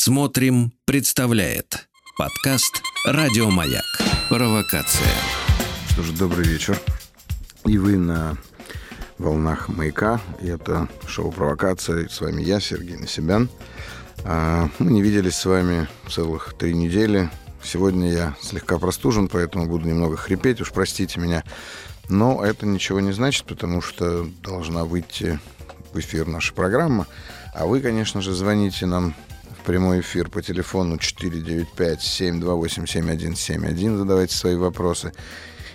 Смотрим, представляет подкаст «Радиомаяк». Провокация. Что же, добрый вечер. И вы на волнах «Маяка». И это шоу «Провокация». И с вами я, Сергей Насибян. Мы не виделись с вами целых 3 недели. Сегодня я слегка простужен, поэтому буду немного хрипеть. Уж простите меня. Но это ничего не значит, потому что должна выйти в эфир наша программа. А вы, конечно же, звоните нам прямой эфир по телефону 495-728-7171. Задавайте свои вопросы.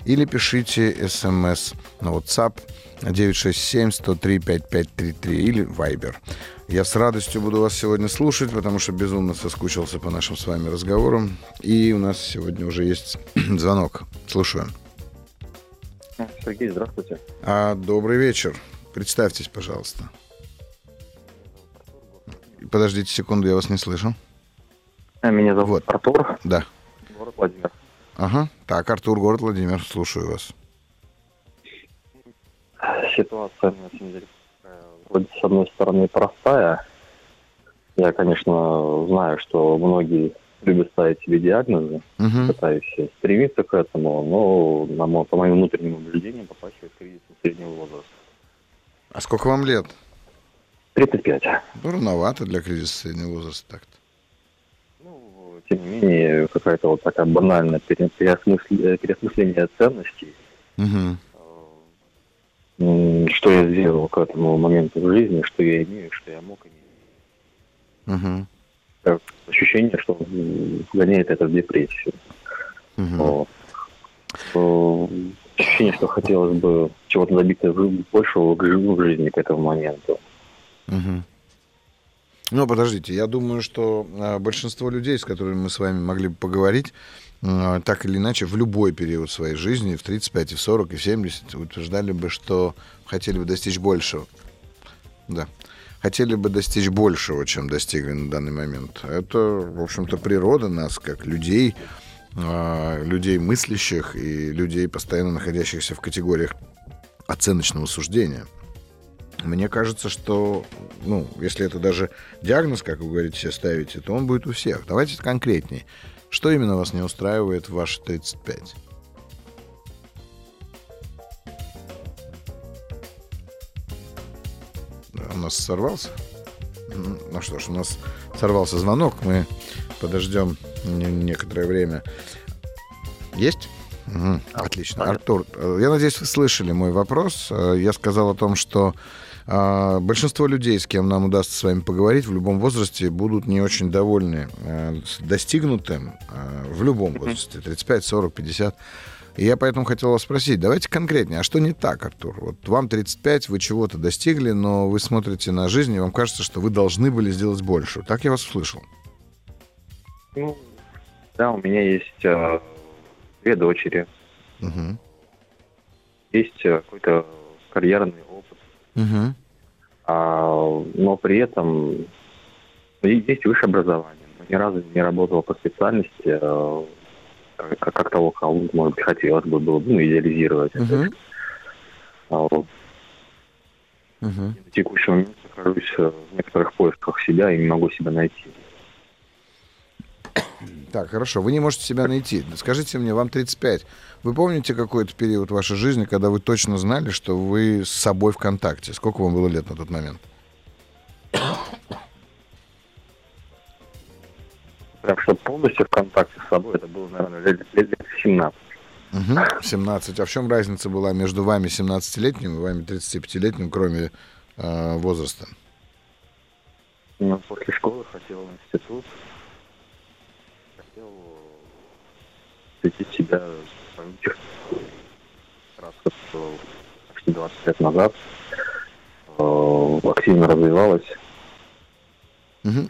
Или пишите смс на WhatsApp 967-103-5533 или Вайбер. Я с радостью буду вас сегодня слушать, потому что безумно соскучился по нашим с вами разговорам. И у нас сегодня уже есть звонок. Слушаю. Сергей, здравствуйте. Добрый вечер. Представьтесь, пожалуйста. Подождите секунду, я вас не слышал. Меня зовут Артур. Да. Город Владимир. Ага. Так, Артур, город Владимир. Слушаю вас. Ситуация, на самом деле, вроде, с одной стороны, простая. Я, конечно, знаю, что многие любят ставить себе диагнозы. Пытаюсь стремиться к этому, но, по моим внутренним наблюдениям, попахивает кризисом среднего возраста. А сколько вам лет? 35. Ну, рановато для кризиса среднего возраста так-то. Ну, тем не менее, какая-то вот такая банальная переосмысление ценностей. Угу. Что я сделал к этому моменту в жизни, что я имею, что я мог иметь. Угу. Так, ощущение, что гоняет это в депрессию. Угу. Вот. Ощущение, что хотелось бы чего-то добиться большего в жизни к этому моменту. Угу. Ну, подождите, я думаю, что большинство людей, с которыми мы с вами могли бы поговорить, так или иначе, в любой период своей жизни, в 35, и в 40, и в 70, утверждали бы, что хотели бы достичь большего. Да. Хотели бы достичь большего, чем достигли на данный момент. Это, в общем-то, природа нас, как людей мыслящих и людей, постоянно находящихся в категориях оценочного суждения. Мне кажется, что, если это даже диагноз, как вы говорите, все ставите, то он будет у всех. Давайте конкретней. Что именно вас не устраивает в ваши 35? У нас сорвался? Ну что ж, у нас сорвался звонок. Мы подождем некоторое время. Есть? Угу. Отлично. Артур, я надеюсь, вы слышали мой вопрос. Я сказал о том, что большинство людей, с кем нам удастся с вами поговорить, в любом возрасте будут не очень довольны достигнутым, в любом возрасте, 35, 40, 50. И я поэтому хотел вас спросить, давайте конкретнее, а что не так, Артур? Вот вам 35, вы чего-то достигли, но вы смотрите на жизнь, и вам кажется, что вы должны были сделать больше. Так я вас услышал. Ну, да, у меня есть 2 дочери. Угу. Есть какой-то карьерный опыт. Угу. Но при этом есть высшее образование. Но ни разу не работала по специальности, как того, кого, может быть, хотелось бы было идеализировать. Угу. Угу. На текущий момент нахожусь в некоторых поисках себя и не могу себя найти. Так, хорошо. Вы не можете себя найти. Скажите мне, вам 35. Вы помните какой-то период вашей жизни, когда вы точно знали, что вы с собой в контакте? Сколько вам было лет на тот момент? Прям что полностью в контакте с собой, это было, наверное, лет 17. Угу, 17. А в чем разница была между вами 17-летним и вами 35-летним, кроме возраста? Ну, после школы хотел в институт. Светить себя раз почти 20 лет назад, активно развивалась. Угу.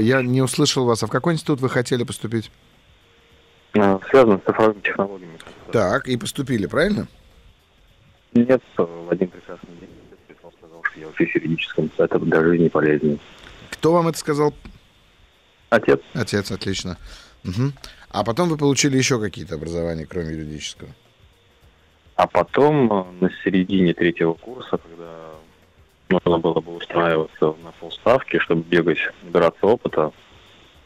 Я не услышал вас. А в какой институт вы хотели поступить? Связано с цифровыми технологиями. Так, и поступили, правильно? Нет, в один прекрасный день Светлана сказал, что я учусь в юридическом, это для жизни полезнее. Кто вам это сказал? Отец. Отец, отлично. Угу. А потом вы получили еще какие-то образования, кроме юридического? А потом, на середине 3-го курса, когда нужно было бы устраиваться на полставки, чтобы бегать, набираться опыта,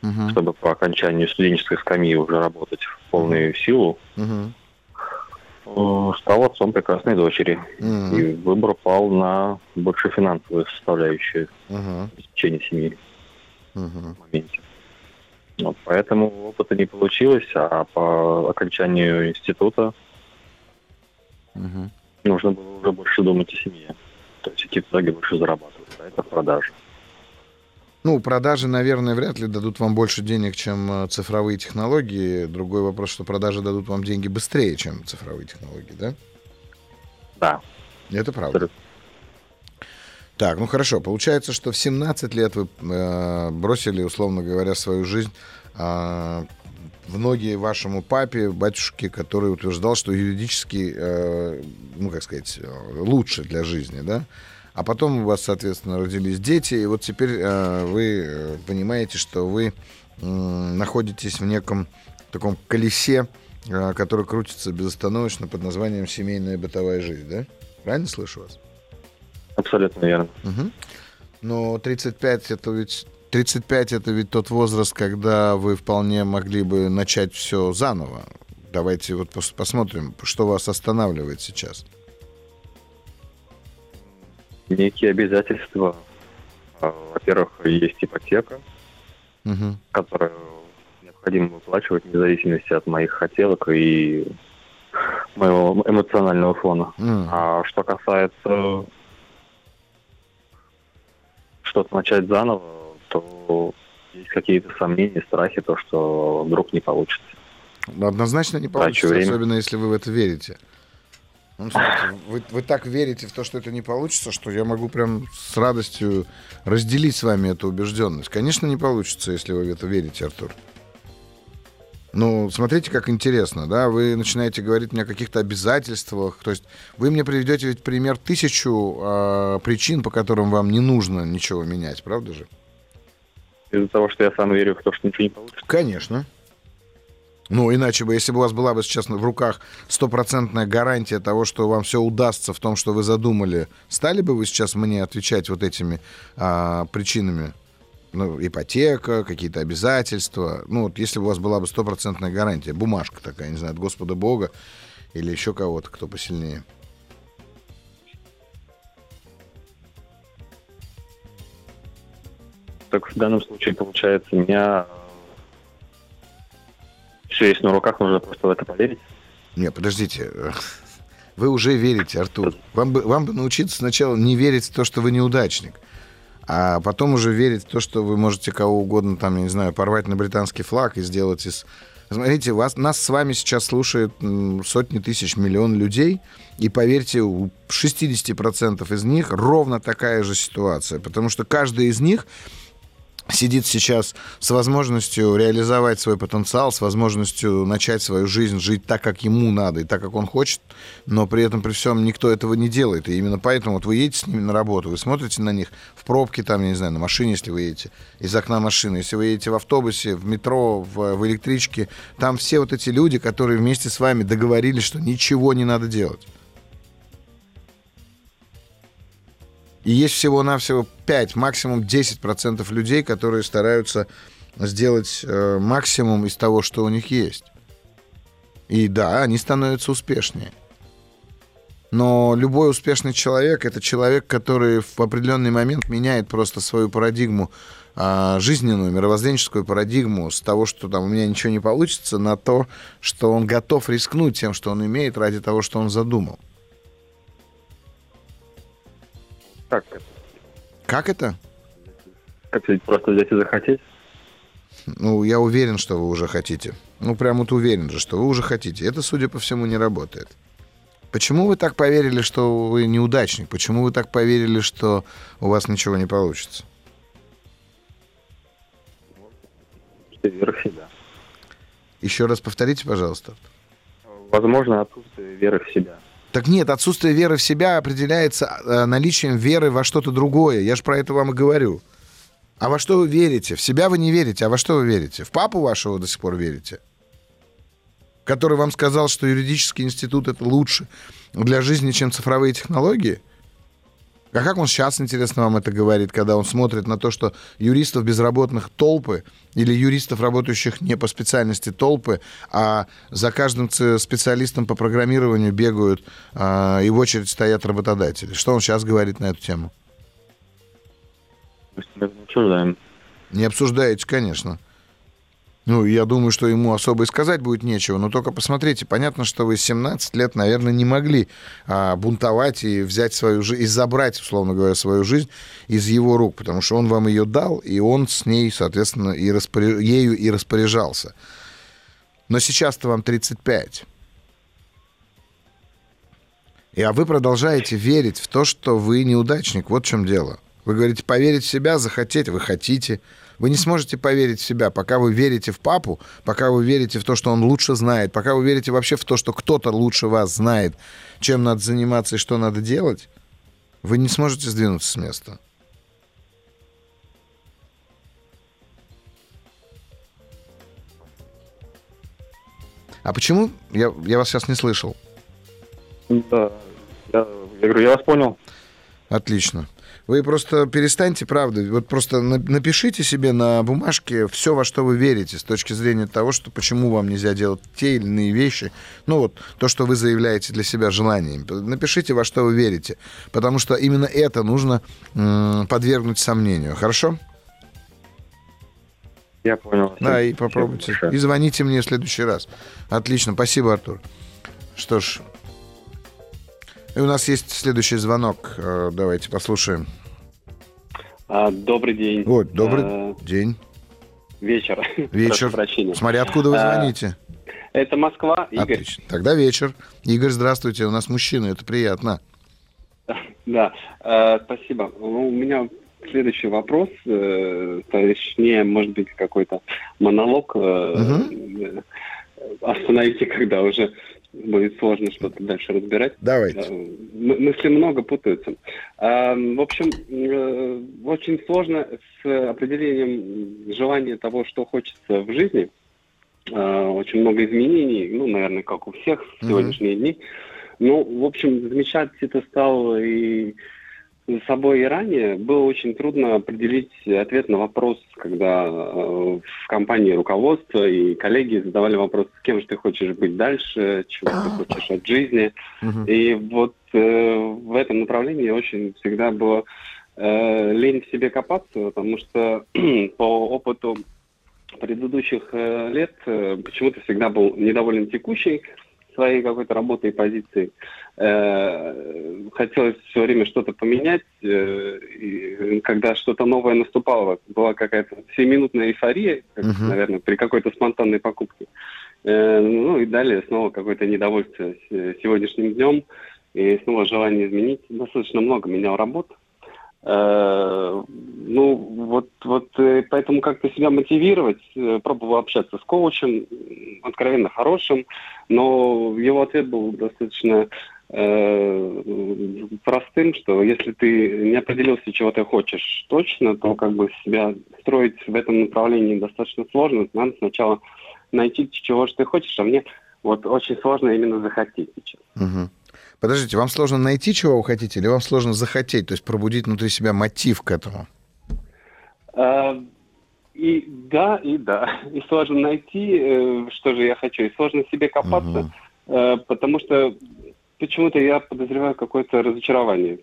uh-huh. чтобы по окончанию студенческой скамьи уже работать в полную силу. Uh-huh. Стал отцом прекрасной дочери. Uh-huh. И выбор пал на больше финансовую составляющую uh-huh. обеспечения семьи uh-huh. в моменте. Вот, поэтому опыта не получилось, а по окончанию института uh-huh. нужно было уже больше думать о семье. То есть идти в итоге больше зарабатывать, а это продажи. Ну, продажи, наверное, вряд ли дадут вам больше денег, чем цифровые технологии. Другой вопрос, что продажи дадут вам деньги быстрее, чем цифровые технологии, да? Да. Это правда. Это... Так, ну хорошо. Получается, что в 17 лет вы бросили, условно говоря, свою жизнь в ноги вашему папе, батюшке, который утверждал, что юридически, ну, как сказать, лучше для жизни, да? А потом у вас, соответственно, родились дети, и вот теперь вы понимаете, что вы находитесь в неком таком колесе, которое крутится безостановочно под названием «семейная бытовая жизнь», да? Правильно слышу вас? Абсолютно верно. Угу. Но 35 это ведь тот возраст, когда вы вполне могли бы начать все заново. Давайте вот посмотрим, что вас останавливает сейчас. Некие обязательства. Во-первых, есть ипотека, uh-huh. которую необходимо выплачивать вне зависимости от моих хотелок и моего эмоционального фона. Uh-huh. А что касается что-то начать заново, то есть какие-то сомнения, страхи, то, что вдруг не получится. Однозначно не получится, особенно если вы в это верите. Ну, смотрите, вы так верите в то, что это не получится, что я могу прям с радостью разделить с вами эту убежденность. Конечно, не получится, если вы в это верите, Артур. Ну, смотрите, как интересно, да? Вы начинаете говорить мне о каких-то обязательствах. То есть вы мне приведете ведь пример 1000 причин, по которым вам не нужно ничего менять, правда же? Из-за того, что я сам верю в то, что ничего не получится? Конечно. Ну, иначе бы, если бы у вас была бы сейчас в руках 100% гарантия того, что вам все удастся в том, что вы задумали, стали бы вы сейчас мне отвечать вот этими причинами? Ну, ипотека, какие-то обязательства. Ну, вот если бы у вас была бы 100% гарантия, бумажка такая, не знаю, от Господа Бога или еще кого-то, кто посильнее. Так в данном случае, получается, меня... Все есть на руках, нужно просто в это поверить. Нет, подождите. Вы уже верите, Артур. Вам бы научиться сначала не верить в то, что вы неудачник, а потом уже верить в то, что вы можете кого угодно, там, я не знаю, порвать на британский флаг и сделать из... Смотрите, нас с вами сейчас слушают сотни тысяч, миллион людей, и, поверьте, у 60% из них ровно такая же ситуация, потому что каждый из них... сидит сейчас с возможностью реализовать свой потенциал, с возможностью начать свою жизнь, жить так, как ему надо и так, как он хочет, но при этом при всем никто этого не делает. И именно поэтому вот вы едете с ними на работу, вы смотрите на них в пробке, там, я не знаю, на машине, если вы едете, из окна машины, если вы едете в автобусе, в метро, в электричке, там все вот эти люди, которые вместе с вами договорились, что ничего не надо делать. И есть всего-навсего 5, максимум 10% людей, которые стараются сделать максимум из того, что у них есть. И да, они становятся успешнее. Но любой успешный человек – это человек, который в определенный момент меняет просто свою парадигму, жизненную, мировоззренческую парадигму с того, что там у меня ничего не получится, на то, что он готов рискнуть тем, что он имеет, ради того, что он задумал. Как это? Как это? Как просто взять и захотеть? Ну, я уверен, что вы уже хотите. Ну, прям вот уверен же, что вы уже хотите. Это, судя по всему, не работает. Почему вы так поверили, что вы неудачник? Почему вы так поверили, что у вас ничего не получится? Вера в себя. Еще раз повторите, пожалуйста. Возможно, отсутствие веры в себя. Так нет, отсутствие веры в себя определяется наличием веры во что-то другое. Я же про это вам и говорю. А во что вы верите? В себя вы не верите. А во что вы верите? В папу вашего до сих пор верите? Который вам сказал, что юридический институт — это лучше для жизни, чем цифровые технологии? А как он сейчас, интересно, вам это говорит, когда он смотрит на то, что юристов безработных толпы или юристов, работающих не по специальности толпы, а за каждым специалистом по программированию бегают и в очередь стоят работодатели? Что он сейчас говорит на эту тему? Мы не обсуждаем. Не обсуждаете, конечно. Ну, я думаю, что ему особо и сказать будет нечего, но только посмотрите, понятно, что вы 17 лет, наверное, не могли бунтовать и взять свою жизнь, и забрать, условно говоря, свою жизнь из его рук, потому что он вам ее дал, и он с ней, соответственно, и ею и распоряжался. Но сейчас-то вам 35. И, а вы продолжаете верить в то, что вы неудачник, вот в чем дело. Вы говорите, поверить в себя, захотеть, вы хотите. Вы не сможете поверить в себя, пока вы верите в папу, пока вы верите в то, что он лучше знает, пока вы верите вообще в то, что кто-то лучше вас знает, чем надо заниматься и что надо делать, вы не сможете сдвинуться с места. А почему? Я вас сейчас не слышал. Да, я говорю, я вас понял. Отлично. Вы просто перестаньте, правда, вот просто напишите себе на бумажке все, во что вы верите, с точки зрения того, что почему вам нельзя делать те или иные вещи, ну вот то, что вы заявляете для себя желанием. Напишите, во что вы верите, потому что именно это нужно подвергнуть сомнению, хорошо? Я понял. Да, и попробуйте. Хорошо. И звоните мне в следующий раз. Отлично, спасибо, Артур. Что ж... И у нас есть следующий звонок. Давайте послушаем. Добрый день. Ой, добрый день. Вечер. Вечер. Смотри, откуда вы звоните. Это Москва, Игорь. Отлично. Тогда вечер. Игорь, здравствуйте. У нас мужчина, это приятно. Да, спасибо. У меня следующий вопрос. Точнее, может быть, какой-то монолог. Угу. Остановите, когда уже... Будет сложно что-то дальше разбирать. Давайте. Мысли много путаются. В общем, очень сложно с определением желания того, что хочется в жизни. Очень много изменений, ну, наверное, как у всех в сегодняшние дни. Ну, в общем, замечать это стало и за собой и ранее. Было очень трудно определить ответ на вопрос, когда в компании руководство и коллеги задавали вопрос, с кем же ты хочешь быть дальше, чего ты хочешь от жизни. И вот в этом направлении очень всегда было лень в себе копаться, потому что по опыту предыдущих лет почему-то всегда был недоволен текущей своей какой-то работой и позицией. Хотелось все время что-то поменять. И когда что-то новое наступало, была какая-то 7-минутная эйфория, как, наверное, при какой-то спонтанной покупке. Ну и далее снова какое-то недовольство сегодняшним днем. И снова желание изменить. Достаточно много менял работ. Ну, вот поэтому как-то себя мотивировать, пробовал общаться с коучем, откровенно хорошим, но его ответ был достаточно простым, что если ты не определился, чего ты хочешь точно, то как бы себя строить в этом направлении достаточно сложно. Надо сначала найти, чего же ты хочешь, а мне вот очень сложно именно захотеть сейчас. Подождите, вам сложно найти, чего вы хотите, или вам сложно захотеть, то есть пробудить внутри себя мотив к этому? И да, и да. И сложно найти, что же я хочу, и сложно себе копаться, потому что почему-то я подозреваю какое-то разочарование.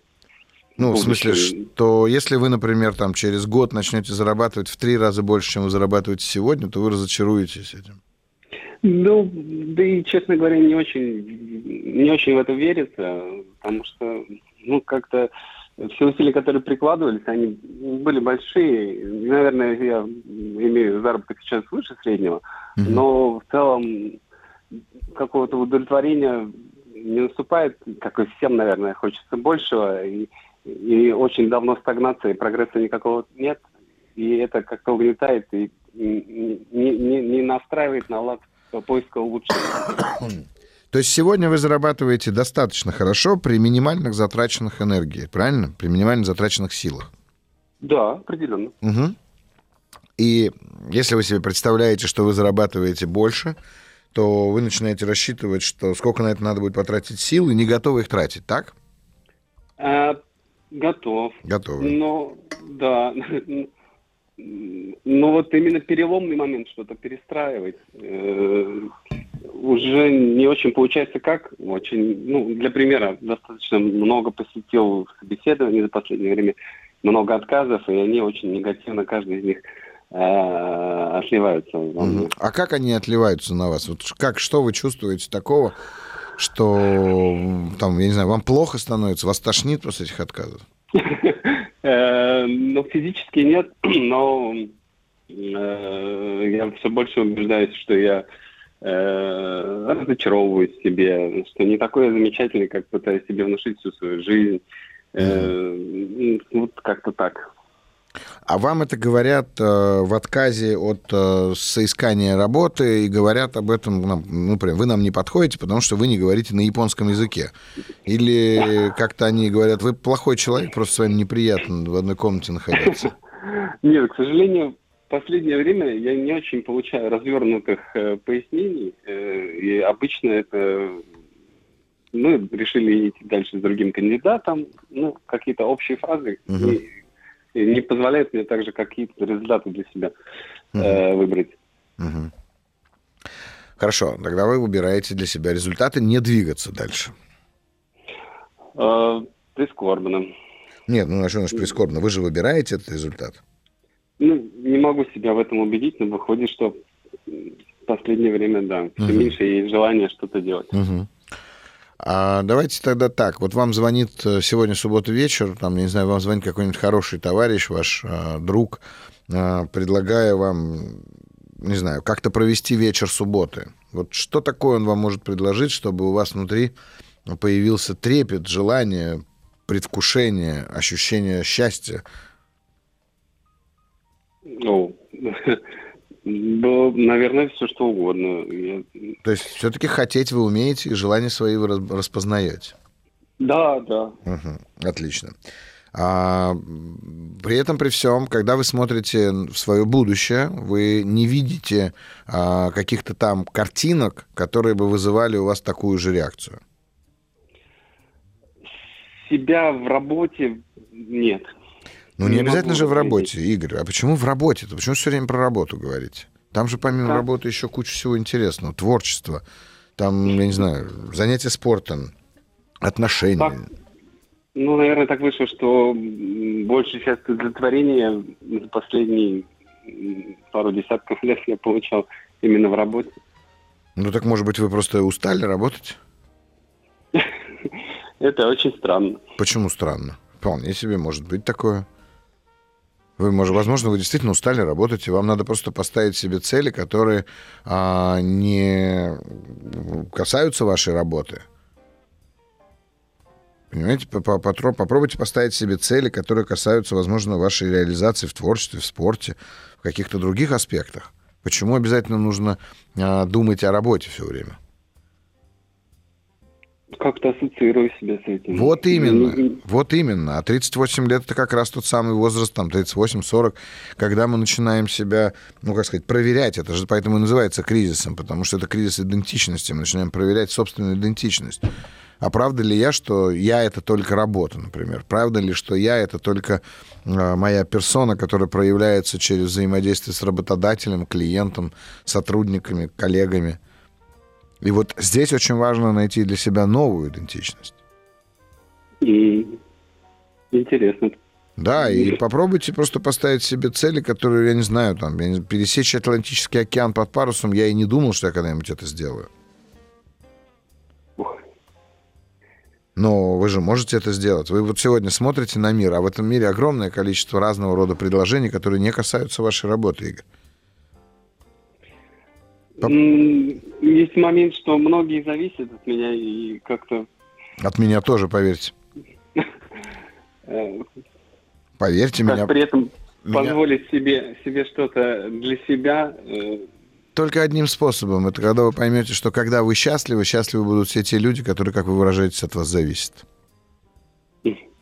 Ну, в смысле, что если вы, например, там, через год начнете зарабатывать в 3 раза больше, чем вы зарабатываете сегодня, то вы разочаруетесь этим. Ну, да и, честно говоря, не очень в это верится, потому что, ну, как-то все усилия, которые прикладывались, они были большие. Наверное, я имею заработок сейчас выше среднего, но в целом какого-то удовлетворения не наступает, как и всем, наверное, хочется большего, и очень давно стагнация, и прогресса никакого нет, и это как-то угнетает, и не настраивает на лад поиска улучшения. То есть сегодня вы зарабатываете достаточно хорошо при минимальных затраченных энергии, правильно? При минимально затраченных силах. Да, определенно. И если вы себе представляете, что вы зарабатываете больше, то вы начинаете рассчитывать, что сколько на это надо будет потратить сил, и не готовы их тратить, так? Готов. Готовы. Но, да, но вот именно переломный момент, что-то перестраивать, уже не очень получается как. Очень, ну, для примера, достаточно много посетил собеседований за последнее время, много отказов, и они очень негативно, каждый из них, отливаются. А как они отливаются на вас? Вот как, что вы чувствуете такого, что там, я не знаю, вам плохо становится, вас тошнит после этих отказов? Ну, физически нет, но я все больше убеждаюсь, что я разочаровываюсь в себе, что не такой я замечательный, как пытаюсь себе внушить всю свою жизнь. Вот как-то так. А вам это говорят в отказе от соискания работы и говорят об этом, ну, прям, вы нам не подходите, потому что вы не говорите на японском языке. Или как-то они говорят, вы плохой человек, просто с вами неприятно в одной комнате находиться. Нет, к сожалению, в последнее время я не очень получаю развернутых пояснений. И обычно это... Мы решили идти дальше с другим кандидатом. Ну, какие-то общие фразы... не позволяет мне также какие-то результаты для себя выбрать. Хорошо, тогда вы выбираете для себя результаты, не двигаться дальше. Прискорбно. Нет, ну, что значит прискорбно? Вы же выбираете этот результат. Ну, не могу себя в этом убедить, но выходит, что в последнее время, да, все меньше есть желание что-то делать. А давайте тогда так. Вот вам звонит сегодня суббота вечер, там, я не знаю, вам звонит какой-нибудь хороший товарищ, ваш друг, предлагая вам, не знаю, как-то провести вечер субботы. Вот что такое он вам может предложить, чтобы у вас внутри появился трепет, желание, предвкушение, ощущение счастья? Ну... Да, наверное, все что угодно. То есть все-таки хотеть вы умеете и желания свои вы распознаете? Да, да. Отлично. При этом, при всем, когда вы смотрите в свое будущее, вы не видите каких-то там картинок, которые бы вызывали у вас такую же реакцию? Себя в работе нет. Ну, не обязательно же в работе, Игорь. А почему в работе-то? Почему все время про работу говорите? Там же помимо работы еще куча всего интересного. Творчество, там, я не знаю, занятия спортом, отношения. Так, ну, наверное, так вышло, что большая часть удовлетворения за последние пару десятков лет я получал именно в работе. Ну, так, может быть, вы просто устали работать? Это очень странно. Почему странно? Вполне себе может быть такое. Возможно, вы действительно устали работать, и вам надо просто поставить себе цели, которые не касаются вашей работы. Понимаете, попробуйте поставить себе цели, которые касаются, возможно, вашей реализации в творчестве, в спорте, в каких-то других аспектах. Почему обязательно нужно думать о работе все время? Как-то ассоциирую себя с этим. Вот именно, вот именно. А 38 лет — это как раз тот самый возраст, там, 38-40, когда мы начинаем себя, ну, как сказать, проверять. Это же поэтому и называется кризисом, потому что это кризис идентичности. Мы начинаем проверять собственную идентичность. А правда ли я, что я — это только работа, например? Правда ли, что я — это только моя персона, которая проявляется через взаимодействие с работодателем, клиентом, сотрудниками, коллегами? И вот здесь очень важно найти для себя новую идентичность. Интересно. Да, и попробуйте просто поставить себе цели, которые, я не знаю, там, пересечь Атлантический океан под парусом, я и не думал, что я когда-нибудь это сделаю. Но вы же можете это сделать. Вы вот сегодня смотрите на мир, а в этом мире огромное количество разного рода предложений, которые не касаются вашей работы, Игорь. Есть момент, что многие зависят от меня и как-то... От меня тоже, поверьте. Поверьте меня. При этом позволить себе что-то для себя... Только одним способом. Это когда вы поймете, что когда вы счастливы, счастливы будут все те люди, которые, как вы выражаетесь, от вас зависят.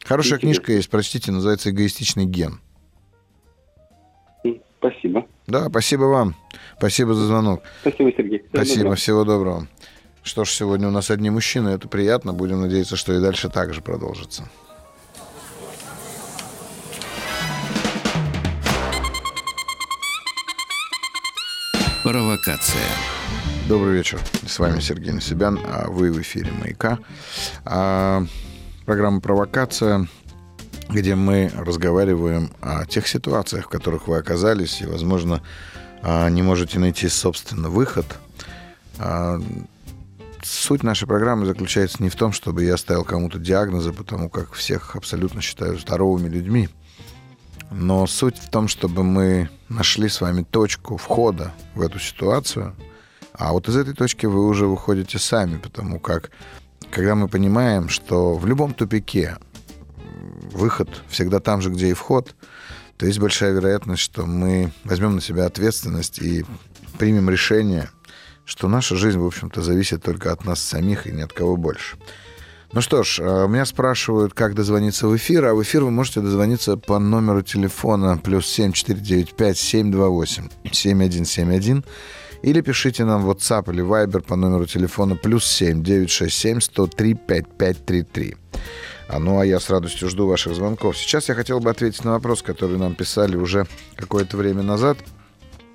Хорошая книжка есть, прочтите, называется «Эгоистичный ген». Спасибо. Да, спасибо вам. Спасибо за звонок. Спасибо, Сергей. Спасибо, всего доброго. Что ж, сегодня у нас одни мужчины, это приятно. Будем надеяться, что и дальше так же продолжится. Провокация. Добрый вечер. С вами Сергей Насибян. А вы в эфире «Маяка». Программа «Провокация», где мы разговариваем о тех ситуациях, в которых вы оказались, и, возможно, не можете найти, собственно, выход. Суть нашей программы заключается не в том, чтобы я ставил кому-то диагнозы, потому как всех абсолютно считаю здоровыми людьми. Но суть в том, чтобы мы нашли с вами точку входа в эту ситуацию. А вот из этой точки вы уже выходите сами, потому как, когда мы понимаем, что в любом тупике выход всегда там же, где и вход, то есть большая вероятность, что мы возьмем на себя ответственность и примем решение, что наша жизнь, в общем-то, зависит только от нас самих и ни от кого больше. Ну что ж, меня спрашивают, как дозвониться в эфир, а в эфир вы можете дозвониться по номеру телефона +7 495 728 7171 или пишите нам в WhatsApp или Viber по номеру телефона +7 967 103 5533. Ну, а я с радостью жду ваших звонков. Сейчас я хотел бы ответить на вопрос, который нам писали уже какое-то время назад.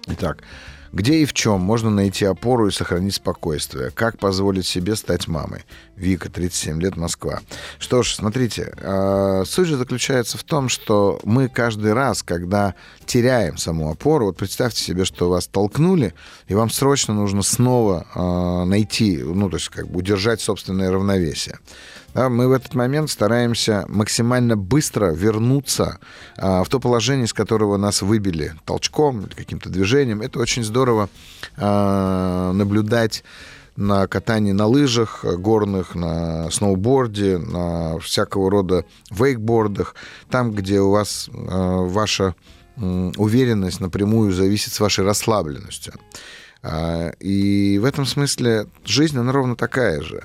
Итак, где и в чем можно найти опору и сохранить спокойствие? Как позволить себе стать мамой? Вика, 37 лет, Москва. Что ж, смотрите, суть же заключается в том, что мы каждый раз, когда теряем саму опору, вот представьте себе, что вас толкнули, и вам срочно нужно снова найти, ну, то есть как бы удержать собственное равновесие. Да, мы в этот момент стараемся максимально быстро вернуться в то положение, из которого нас выбили толчком или каким-то движением. Это очень здорово наблюдать на катании на лыжах горных, на сноуборде, на всякого рода вейкбордах, там, где у вас ваша уверенность напрямую зависит с вашей расслабленностью. И в этом смысле жизнь, она ровно такая же.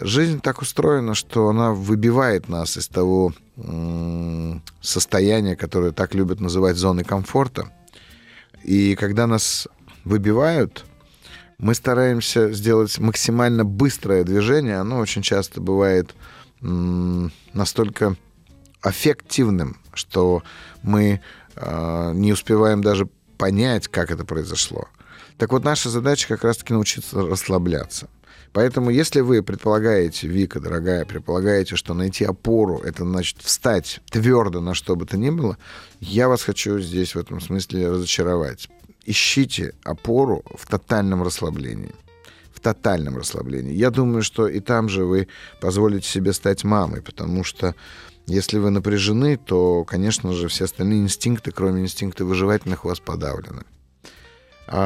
Жизнь так устроена, что она выбивает нас из того состояния, которое так любят называть зоной комфорта. И когда нас выбивают, мы стараемся сделать максимально быстрое движение. Оно очень часто бывает настолько аффективным, что мы не успеваем даже понять, как это произошло. Так вот, наша задача как раз-таки научиться расслабляться. Поэтому, если вы предполагаете, Вика, дорогая, предполагаете, что найти опору, это значит встать твердо на что бы то ни было, я вас хочу здесь в этом смысле разочаровать. Ищите опору в тотальном расслаблении. В тотальном расслаблении. Я думаю, что и там же вы позволите себе стать мамой, потому что если вы напряжены, то, конечно же, все остальные инстинкты, кроме инстинкта выживательных, у вас подавлены.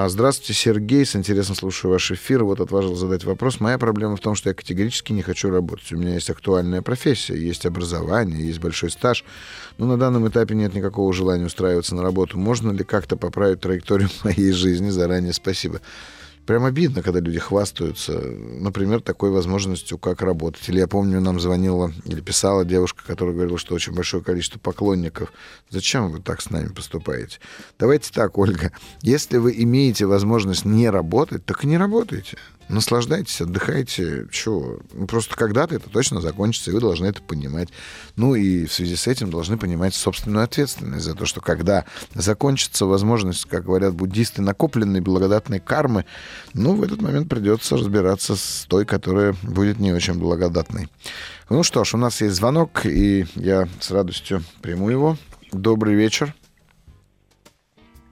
Здравствуйте, Сергей. С интересом слушаю ваш эфир. Вот отважил задать вопрос. Моя проблема в том, что я категорически не хочу работать. У меня есть актуальная профессия, есть образование, есть большой стаж. Но на данном этапе нет никакого желания устраиваться на работу. Можно ли как-то поправить траекторию моей жизни? Заранее спасибо. Прям обидно, когда люди хвастаются, например, такой возможностью, как работать. Или я помню, нам звонила или писала девушка, которая говорила, что очень большое количество поклонников. Зачем вы так с нами поступаете? Давайте так, Ольга. Если вы имеете возможность не работать, так и не работайте. Наслаждайтесь, отдыхайте. Чего? Просто когда-то это точно закончится, и вы должны это понимать. Ну и в связи с этим должны понимать собственную ответственность за то, что когда закончится возможность, как говорят буддисты, накопленной благодатной кармы, ну, в этот момент придется разбираться с той, которая будет не очень благодатной. Ну что ж, у нас есть звонок, и я с радостью приму его. Добрый вечер.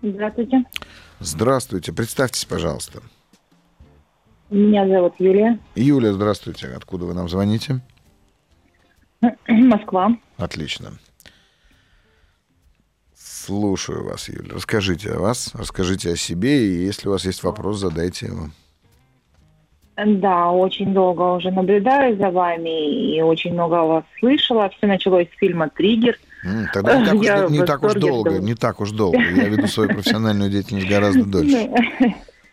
Здравствуйте. Здравствуйте. Представьтесь, пожалуйста. Меня зовут Юлия. Юлия, здравствуйте. Откуда вы нам звоните? Москва. Отлично. Слушаю вас, Юля. Расскажите о вас, расскажите о себе, и если у вас есть вопрос, задайте его. Да, очень долго уже наблюдаю за вами и очень много о вас слышала. Все началось с фильма «Триггер». Тогда не так уж долго. Я веду свою профессиональную деятельность гораздо дольше.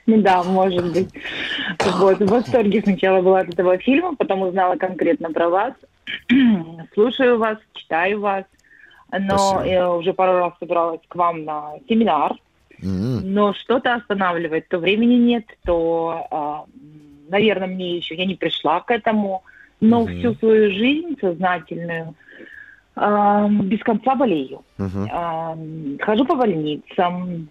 Да, может быть. Вот, в восторге сначала была от этого фильма, потом узнала конкретно про вас. Слушаю вас, читаю вас. Но спасибо. Я уже пару раз собиралась к вам на семинар, но что-то останавливает. То времени нет, то, наверное, мне еще... Я не пришла к этому, но всю свою жизнь сознательную без конца болею. Хожу по больницам,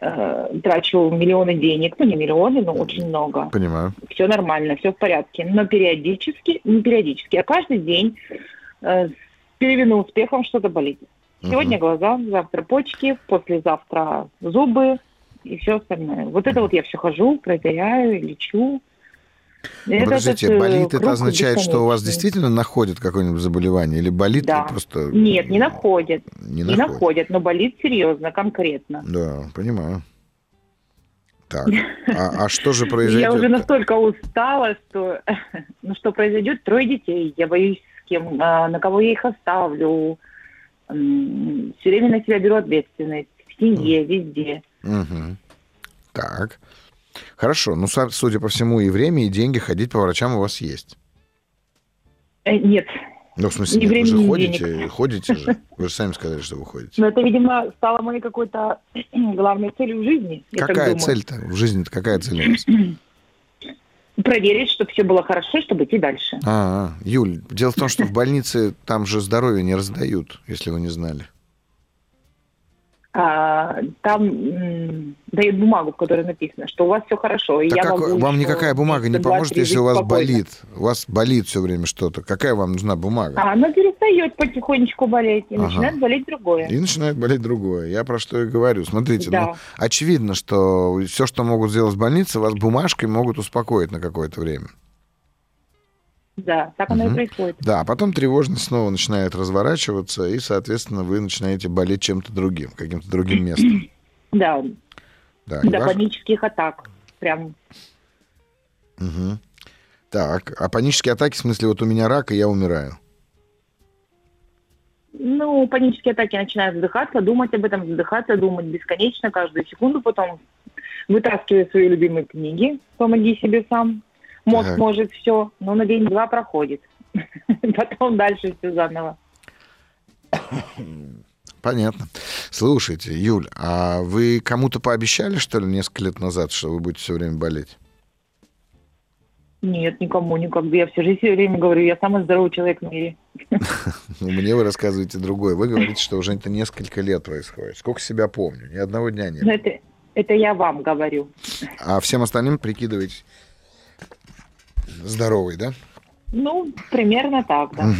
трачу миллионы денег, ну не миллионы, но очень много. Понимаю. Все нормально, все в порядке. Но периодически, не периодически, а каждый день с переменным успехом что-то болит. Сегодня глаза, завтра почки, послезавтра зубы и все остальное. Вот это вот я все хожу, проверяю, лечу. Подождите, болит, это означает, что у вас действительно находят какое-нибудь заболевание? Или болит просто... Нет, не находят. Не находят, но болит серьезно, конкретно. Да, понимаю. Так, а что же произойдет? Я уже настолько устала, что... Ну, что произойдет? 3 детей. Я боюсь, с кем, на кого я их оставлю. Все время на себя беру ответственность. В семье, везде. Так... Хорошо, ну, судя по всему, и время, и деньги ходить по врачам у вас есть. Нет. Ну, в смысле, нет, вы же ходите же. Вы же сами сказали, что вы ходите. Но это, видимо, стало моей какой-то главной целью в жизни. Какая цель-то? В жизни-то какая цель у вас? Проверить, чтобы все было хорошо, чтобы идти дальше. Юль, дело в том, что в больнице там же здоровье не раздают, если вы не знали. Там дают бумагу, в которой написано, что у вас все хорошо. И я могу вам никакая бумага не поможет, если у вас болит. У вас болит все время что-то. Какая вам нужна бумага? Она перестает потихонечку болеть, и начинает болеть другое. Я про что и говорю. Смотрите, ну, очевидно, что все, что могут сделать в больнице, вас бумажкой могут успокоить на какое-то время. Да, так оно и происходит. Да, а потом тревожность снова начинает разворачиваться, и, соответственно, вы начинаете болеть чем-то другим, каким-то другим местом. Да. До панических атак. Прям. Так, а панические атаки, в смысле, вот у меня рак, и я умираю? Ну, панические атаки начинают вздыхаться, думать об этом, думать бесконечно, каждую секунду. Потом вытаскиваю свои любимые книги «Помоги себе сам». Мозг может все, но на день-два проходит. Потом дальше все заново. Понятно. Слушайте, Юль, а вы кому-то пообещали, что ли, несколько лет назад, что вы будете все время болеть? Нет, никому никогда. Я всю жизнь все время говорю, я самый здоровый человек в мире. Мне вы рассказываете другое. Вы говорите, что уже это несколько лет происходит. Сколько себя помню? Ни одного дня нет. Это я вам говорю. А всем остальным прикидываете... Здоровый, да? Ну, примерно так, да.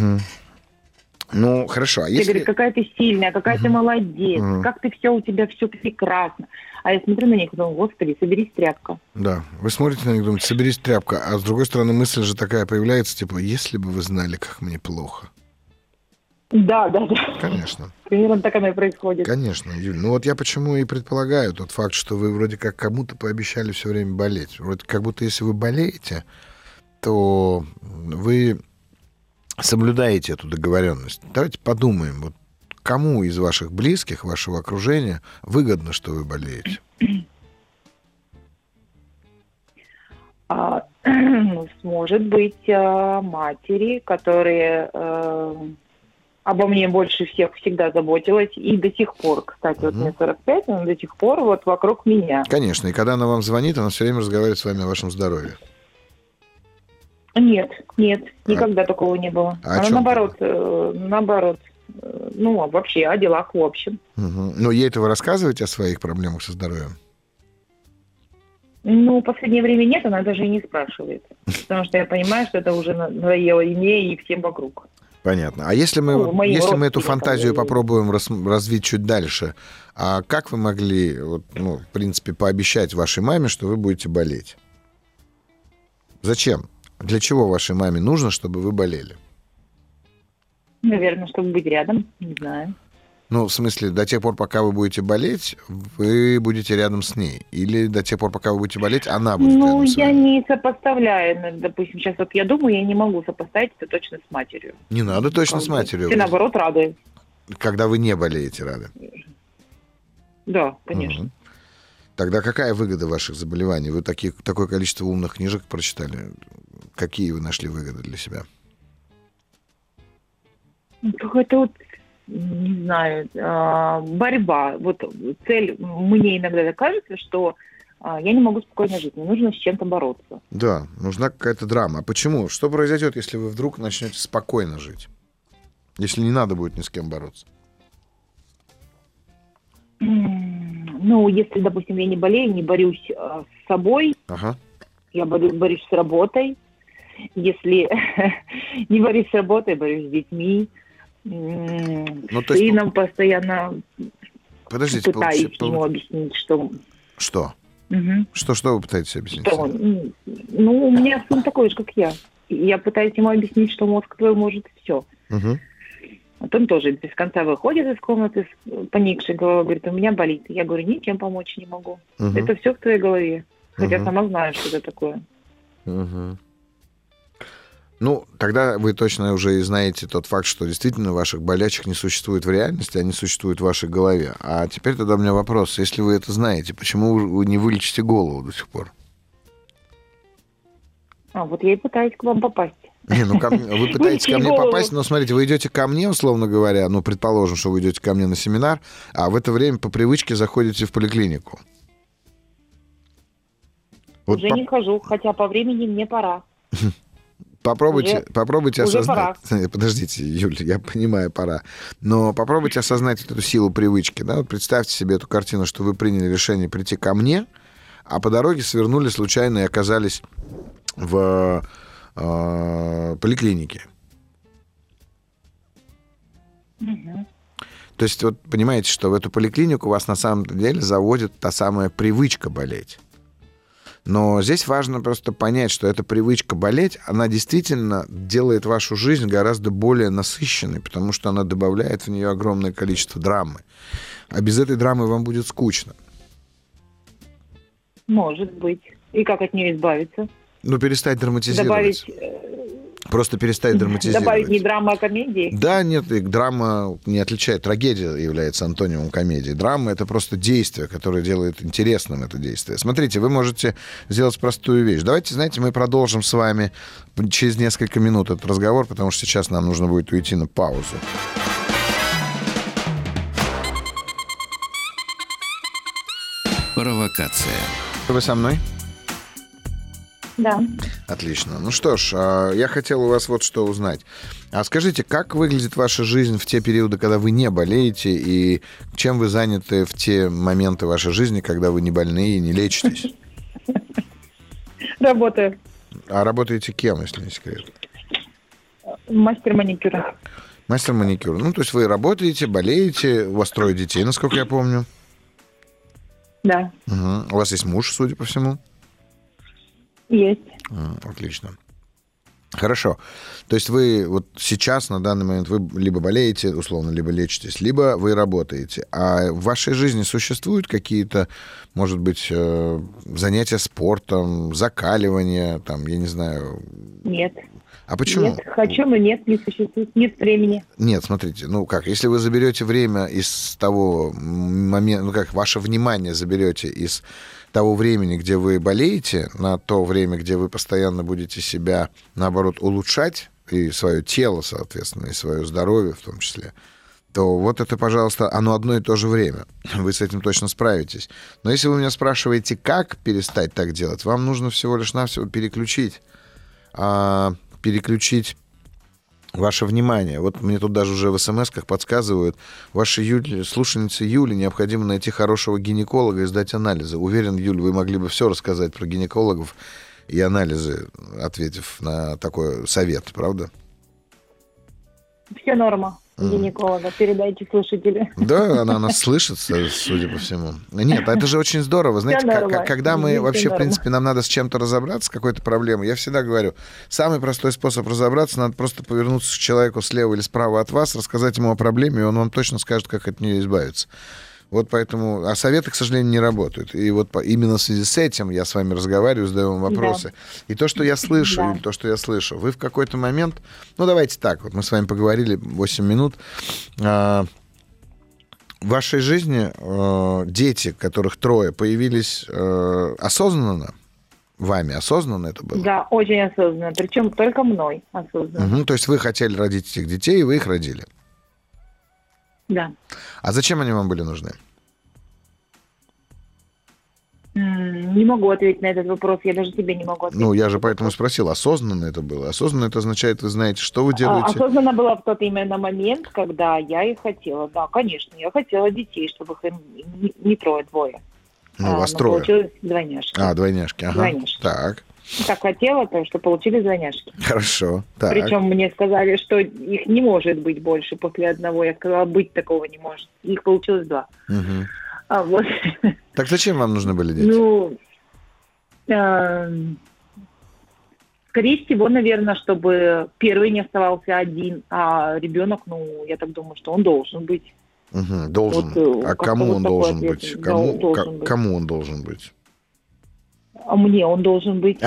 Ну, хорошо. А если... Говорит, какая ты сильная, какая ты молодец, как ты все, у тебя все прекрасно. А я смотрю на них и думаю, господи, соберись, тряпка. Да, вы смотрите на них и думаете, соберись, тряпка. А с другой стороны, мысль же такая появляется, типа, если бы вы знали, как мне плохо. Да. Конечно. Примерно так оно и происходит. Конечно, Юль. Ну вот я почему и предполагаю тот факт, что вы вроде как кому-то пообещали все время болеть. Вроде как будто если вы болеете... то вы соблюдаете эту договоренность. Давайте подумаем, вот кому из ваших близких, вашего окружения выгодно, что вы болеете? Может быть, матери, которые обо мне больше всех всегда заботилась. И до сих пор, кстати, вот мне 45, но до сих пор вот вокруг меня. Конечно, и когда она вам звонит, она все время разговаривает с вами о вашем здоровье. Нет, никогда такого не было. Она наоборот, ну, вообще о делах в общем. Но ей-то вы рассказываете о своих проблемах со здоровьем? Ну, в последнее время нет, она даже и не спрашивает. Потому что я понимаю, что это уже надоело и мне, и всем вокруг. Понятно. А если мы, эту фантазию попробуем развить чуть дальше, а как вы могли, в принципе, пообещать вашей маме, что вы будете болеть? Зачем? Для чего вашей маме нужно, чтобы вы болели? Наверное, чтобы быть рядом, не знаю. Ну, в смысле, до тех пор, пока вы будете болеть, вы будете рядом с ней? Или до тех пор, пока вы будете болеть, она будет рядом с вами? Ну, я не сопоставляю. Допустим, сейчас я думаю, я не могу сопоставить это точно с матерью. Не надо точно с матерью. Ты, наоборот, рады. Когда вы не болеете, рады? Да, конечно. Тогда какая выгода ваших заболеваний? Вы такое количество умных книжек прочитали. Какие вы нашли выгоды для себя? Какая-то не знаю, борьба. Вот цель, мне иногда кажется, что я не могу спокойно жить, мне нужно с чем-то бороться. Да, нужна какая-то драма. А почему? Что произойдет, если вы вдруг начнете спокойно жить? Если не надо будет ни с кем бороться? Ну, если, допустим, я не болею, не борюсь с собой, я борюсь с работой. Если не борюсь с работой, борюсь с детьми, с сыном постоянно пытаюсь ему объяснить, что... Что? Что вы пытаетесь объяснить? Ну, у меня сын такой же, как я. Я пытаюсь ему объяснить, что мозг твой может все. Вот он тоже без конца выходит из комнаты с поникшей головой, говорит, у меня болит. Я говорю, ничем помочь не могу. Это все в твоей голове. Хотя сама знаю, что это такое. Ну, тогда вы точно уже и знаете тот факт, что действительно ваших болячек не существует в реальности, они существуют в вашей голове. А теперь тогда у меня вопрос. Если вы это знаете, почему вы не вылечите голову до сих пор? А, вот я и пытаюсь к вам попасть. Не, ну вы пытаетесь ко мне попасть, но смотрите, вы идете ко мне, условно говоря, ну, предположим, что вы идете ко мне на семинар, а в это время по привычке заходите в поликлинику. Вот уже не хожу, хотя по времени мне пора. Попробуйте осознать. Пора. Подождите, Юль, я понимаю, пора. Но попробуйте осознать эту силу привычки. Да? Вот представьте себе эту картину, что вы приняли решение прийти ко мне, а по дороге свернули случайно и оказались в поликлинике. Угу. То есть, вот понимаете, что в эту поликлинику вас на самом деле заводит та самая привычка болеть. Но здесь важно просто понять, что эта привычка болеть, она действительно делает вашу жизнь гораздо более насыщенной, потому что она добавляет в нее огромное количество драмы. А без этой драмы вам будет скучно. Может быть. И как от нее избавиться? Ну, перестать драматизировать. Просто перестать драматизировать. Добавить не драма, а комедии? Да, нет, и драма не отличает. Трагедия является антонимом комедии. Драма — это просто действие, которое делает интересным это действие. Смотрите, вы можете сделать простую вещь. Давайте, знаете, мы продолжим с вами через несколько минут этот разговор, потому что сейчас нам нужно будет уйти на паузу. Провокация. Вы со мной? Да. Отлично. Ну что ж, я хотел у вас вот что узнать. А скажите, как выглядит ваша жизнь в те периоды, когда вы не болеете, и чем вы заняты в те моменты вашей жизни, когда вы не больны и не лечитесь? Работаю. А работаете кем, если не секрет? Мастер маникюра. Мастер маникюра. Ну, то есть вы работаете, болеете, у вас 3 детей, насколько я помню. Да. Угу. У вас есть муж, судя по всему? Есть. Отлично. Хорошо. То есть вы вот сейчас, на данный момент, вы либо болеете, условно, либо лечитесь, либо вы работаете. А в вашей жизни существуют какие-то, может быть, занятия спортом, закаливание, там, я не знаю... Нет. А почему? Нет, хочу, но нет, не существует, нет времени. Нет, смотрите, ну как, если вы заберете время из того момента, ну как, ваше внимание заберете из того времени, где вы болеете, на то время, где вы постоянно будете себя, наоборот, улучшать, и свое тело, соответственно, и свое здоровье в том числе, то вот это, пожалуйста, оно одно и то же время. Вы с этим точно справитесь. Но если вы меня спрашиваете, как перестать так делать, вам нужно всего лишь навсего переключить ваше внимание. Вот мне тут даже уже в смс-ках подсказывают, вашей слушательнице Юле необходимо найти хорошего гинеколога и сдать анализы. Уверен, Юль, вы могли бы все рассказать про гинекологов и анализы, ответив на такой совет, правда? Все норма. Гинеколога. Передайте слушателю. Да, она нас слышит, судя по всему. Нет, это же очень здорово. Знаете, когда мы вообще, в принципе, нам надо с чем-то разобраться, с какой-то проблемой, я всегда говорю, самый простой способ разобраться, надо просто повернуться к человеку слева или справа от вас, рассказать ему о проблеме, и он вам точно скажет, как от нее избавиться. Вот поэтому... А советы, к сожалению, не работают. И вот именно в связи с этим я с вами разговариваю, задаю вам вопросы. Да. И то, что я слышу, Юль, то, что я слышу, вы в какой-то момент... Ну, давайте так. Вот мы с вами поговорили 8 минут. В вашей жизни дети, которых 3, появились осознанно? Вами осознанно это было? Да, очень осознанно. Причем только мной осознанно. Угу, то есть вы хотели родить этих детей, и вы их родили? Да. А зачем они вам были нужны? Не могу ответить на этот вопрос, я даже тебе не могу ответить. Ну, я же поэтому спросил, осознанно это было? Осознанно это означает, вы знаете, что вы делаете? Осознанно было в тот именно момент, когда я их хотела. Да, конечно, я хотела детей, чтобы их не трое-двое. Ну, вас трое. Получилось двойняшки. Двойняшки, ага. Двойняшки. Так. Так хотела, потому что получили двойняшки. Хорошо, так. Причем мне сказали, что их не может быть больше после одного. Я сказала, быть такого не может. Их получилось два. Угу. Вот. Так зачем вам нужны были дети? Ну, скорее всего, наверное, чтобы первый не оставался один, а ребенок, ну, я так думаю, что он должен быть. Угу, должен. Вот, а кому он должен быть? Кому он должен быть? А мне он должен быть.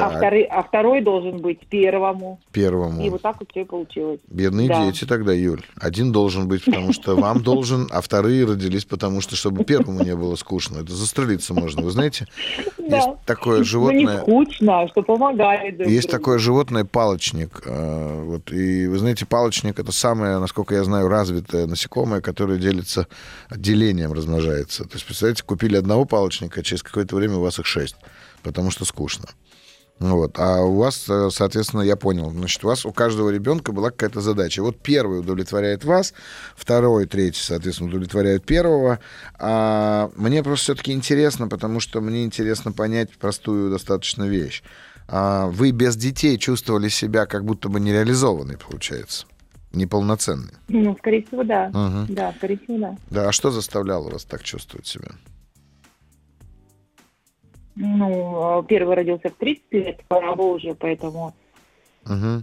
А второй должен быть первому. И вот так вот все получилось. Бедные дети тогда, Юль. Один должен быть, потому что вам должен, а вторые родились, потому что, чтобы первому не было скучно. Это застрелиться можно, вы знаете. Есть такое животное... Ну, не скучно, а что помогает друг другу. Есть такое животное палочник. Вот, и вы знаете, палочник — это самое, насколько я знаю, развитое насекомое, которое делится делением, размножается. То есть, представляете, купили одного палочника, а через какое-то время у вас их 6, потому что скучно. Вот. А у вас, соответственно, я понял, значит, у вас у каждого ребенка была какая-то задача. Вот первый удовлетворяет вас, второй, третий, соответственно, удовлетворяют первого. А мне просто все-таки интересно, потому что мне интересно понять простую достаточно вещь. Вы без детей чувствовали себя как будто бы нереализованной, получается, неполноценной? Ну, скорее всего, да. Угу. Да, скорее всего, да. Да, а что заставляло вас так чувствовать себя? Ну, первый родился в 30 лет, второго уже, поэтому, как бы,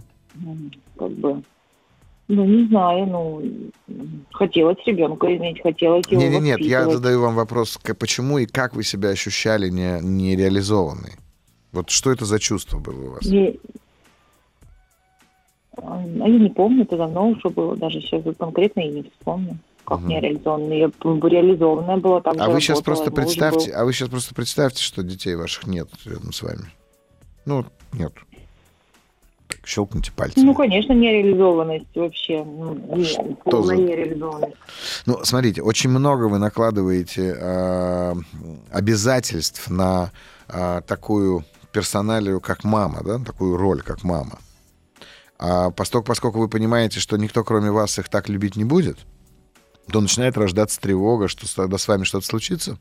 ну, не знаю, хотелось ребенка иметь, хотелось его воспитывать. Нет, я задаю вам вопрос, почему и как вы себя ощущали нереализованной? Вот что это за чувство было у вас? Я не помню, это давно уже было, даже сейчас конкретно я не вспомню. Как нереализованная. Я реализованная была. Там а, вы сейчас просто представьте, что детей ваших нет рядом с вами. Ну, нет. Так, щелкните пальцами. Ну, конечно, нереализованность вообще. Нереализованность. Ну, смотрите, очень много вы накладываете обязательств на такую персоналию, как мама, да, такую роль, как мама. А поскольку вы понимаете, что никто, кроме вас, их так любить не будет, то начинает рождаться тревога, что когда с вами что-то случится,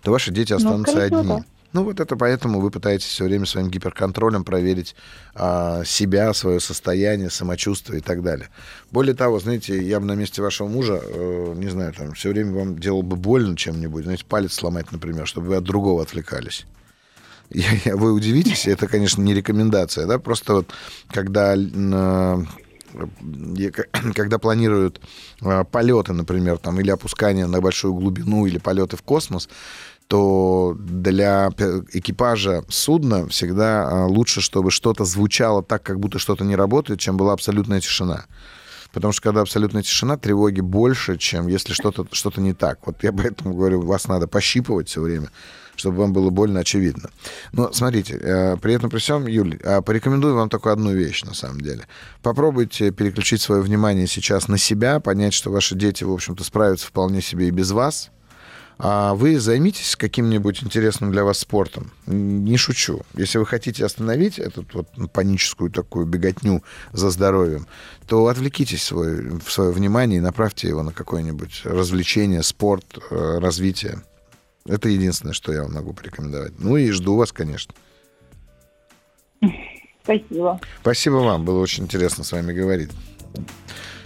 то ваши дети останутся одни. Да. Ну, вот это поэтому вы пытаетесь все время своим гиперконтролем проверить себя, свое состояние, самочувствие и так далее. Более того, знаете, я бы на месте вашего мужа, не знаю, там, все время вам делал бы больно чем-нибудь, знаете, палец сломать, например, чтобы вы от другого отвлекались. Вы удивитесь, это, конечно, не рекомендация, да, просто вот когда планируют полеты, например, там, или опускание на большую глубину, или полеты в космос, то для экипажа судна всегда лучше, чтобы что-то звучало так, как будто что-то не работает, чем была абсолютная тишина. Потому что когда абсолютная тишина, тревоги больше, чем если что-то не так. Вот я поэтому говорю, вас надо пощипывать все время, чтобы вам было больно очевидно. Но смотрите, при этом при всем, Юль, порекомендую вам только одну вещь, на самом деле. Попробуйте переключить свое внимание сейчас на себя, понять, что ваши дети, в общем-то, справятся вполне себе и без вас. А вы займитесь каким-нибудь интересным для вас спортом. Не шучу. Если вы хотите остановить эту вот паническую такую беготню за здоровьем, то отвлекитесь в свое внимание и направьте его на какое-нибудь развлечение, спорт, развитие. Это единственное, что я вам могу порекомендовать. Ну и жду вас, конечно. Спасибо. Спасибо вам. Было очень интересно с вами говорить.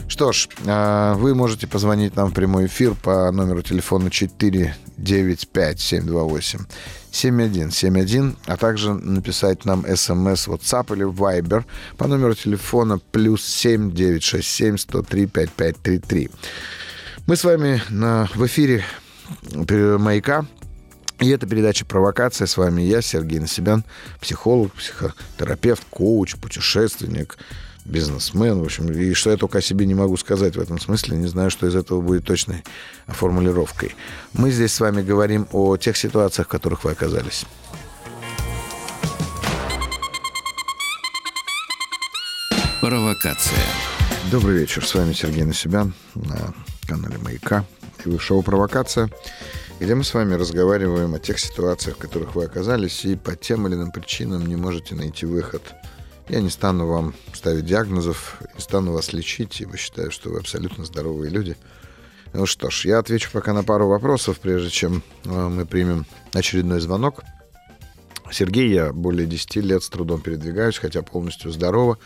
Что ж, вы можете позвонить нам в прямой эфир по номеру телефона 495-728-7171, а также написать нам смс, WhatsApp или Вайбер по номеру телефона +7 967 103 55 33. Мы с вами в эфире «Маяка». И это передача «Провокация». С вами я, Сергей Насибян, психолог, психотерапевт, коуч, путешественник, бизнесмен, в общем, и что я только о себе не могу сказать в этом смысле, не знаю, что из этого будет точной формулировкой. Мы здесь с вами говорим о тех ситуациях, в которых вы оказались. Провокация. Добрый вечер, с вами Сергей Насибян на канале «Маяка». И вы в шоу «Провокация». где мы с вами разговариваем о тех ситуациях, в которых вы оказались, и по тем или иным причинам не можете найти выход. Я не стану вам ставить диагнозов, не стану вас лечить, ибо считаю, что вы абсолютно здоровые люди. Ну что ж, я отвечу пока на пару вопросов, прежде чем мы примем очередной звонок. Сергей, я более 10 лет с трудом передвигаюсь, хотя полностью здорова.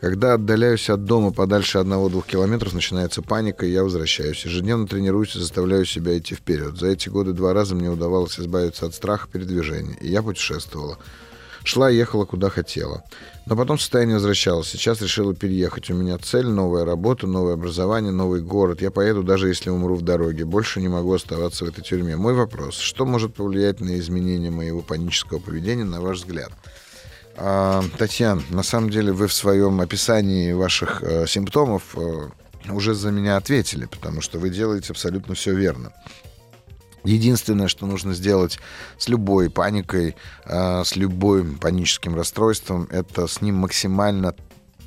Когда отдаляюсь от дома подальше 1-2 километров, начинается паника, и я возвращаюсь. Ежедневно тренируюсь и заставляю себя идти вперед. За эти годы 2 раза мне удавалось избавиться от страха передвижения, и я путешествовала. Шла и ехала, куда хотела. Но потом состояние возвращалось. Сейчас решила переехать. У меня цель, новая работа, новое образование, новый город. Я поеду, даже если умру в дороге. Больше не могу оставаться в этой тюрьме. Мой вопрос. Что может повлиять на изменение моего панического поведения, на ваш взгляд? Татьяна, на самом деле вы в своем описании ваших симптомов уже за меня ответили, потому что вы делаете абсолютно все верно. Единственное, что нужно сделать с любой паникой, с любым паническим расстройством, это с ним максимально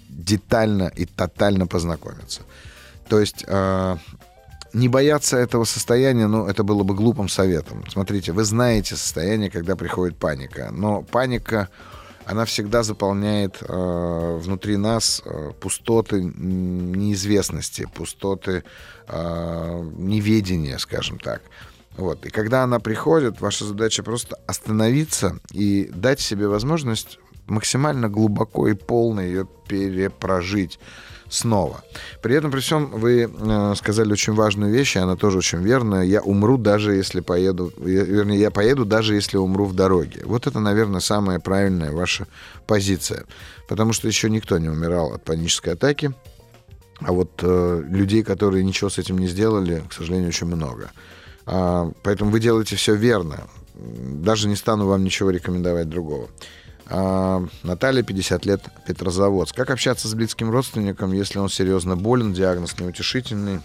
детально и тотально познакомиться. То есть не бояться этого состояния, ну, это было бы глупым советом. Смотрите, вы знаете состояние, когда приходит паника, но паника, она всегда заполняет внутри нас пустоты неизвестности, пустоты неведения, скажем так. Вот. И когда она приходит, ваша задача просто остановиться и дать себе возможность максимально глубоко и полно ее перепрожить снова. При этом, при всем, вы сказали очень важную вещь, и она тоже очень верная. Я умру, даже если поеду... я поеду, даже если умру в дороге. Вот это, наверное, самая правильная ваша позиция. Потому что еще никто не умирал от панической атаки. А вот людей, которые ничего с этим не сделали, к сожалению, очень много. Поэтому вы делаете все верно. Даже не стану вам ничего рекомендовать другого. Наталья, 50 лет, Петрозаводск. Как общаться с близким родственником, если он серьезно болен, диагноз неутешительный?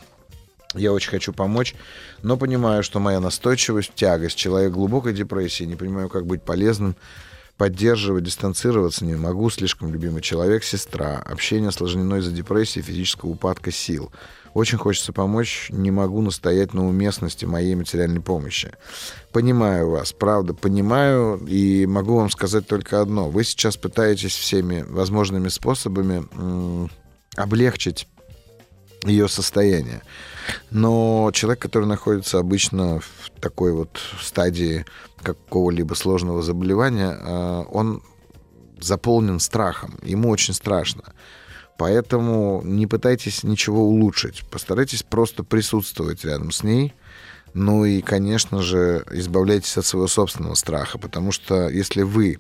Я очень хочу помочь, но понимаю, что моя настойчивость, тягость, человек глубокой депрессии, не понимаю, как быть полезным, поддерживать, дистанцироваться не могу, слишком любимый человек, сестра. Общение осложнено из-за депрессии, физического упадка сил. Очень хочется помочь, не могу настоять на уместности моей материальной помощи. Понимаю вас, правда, понимаю, и могу вам сказать только одно. Вы сейчас пытаетесь всеми возможными способами облегчить ее состояние. Но человек, который находится обычно в такой вот стадии какого-либо сложного заболевания, он заполнен страхом, ему очень страшно. Поэтому не пытайтесь ничего улучшить. Постарайтесь просто присутствовать рядом с ней. Ну и, конечно же, избавляйтесь от своего собственного страха. Потому что если вы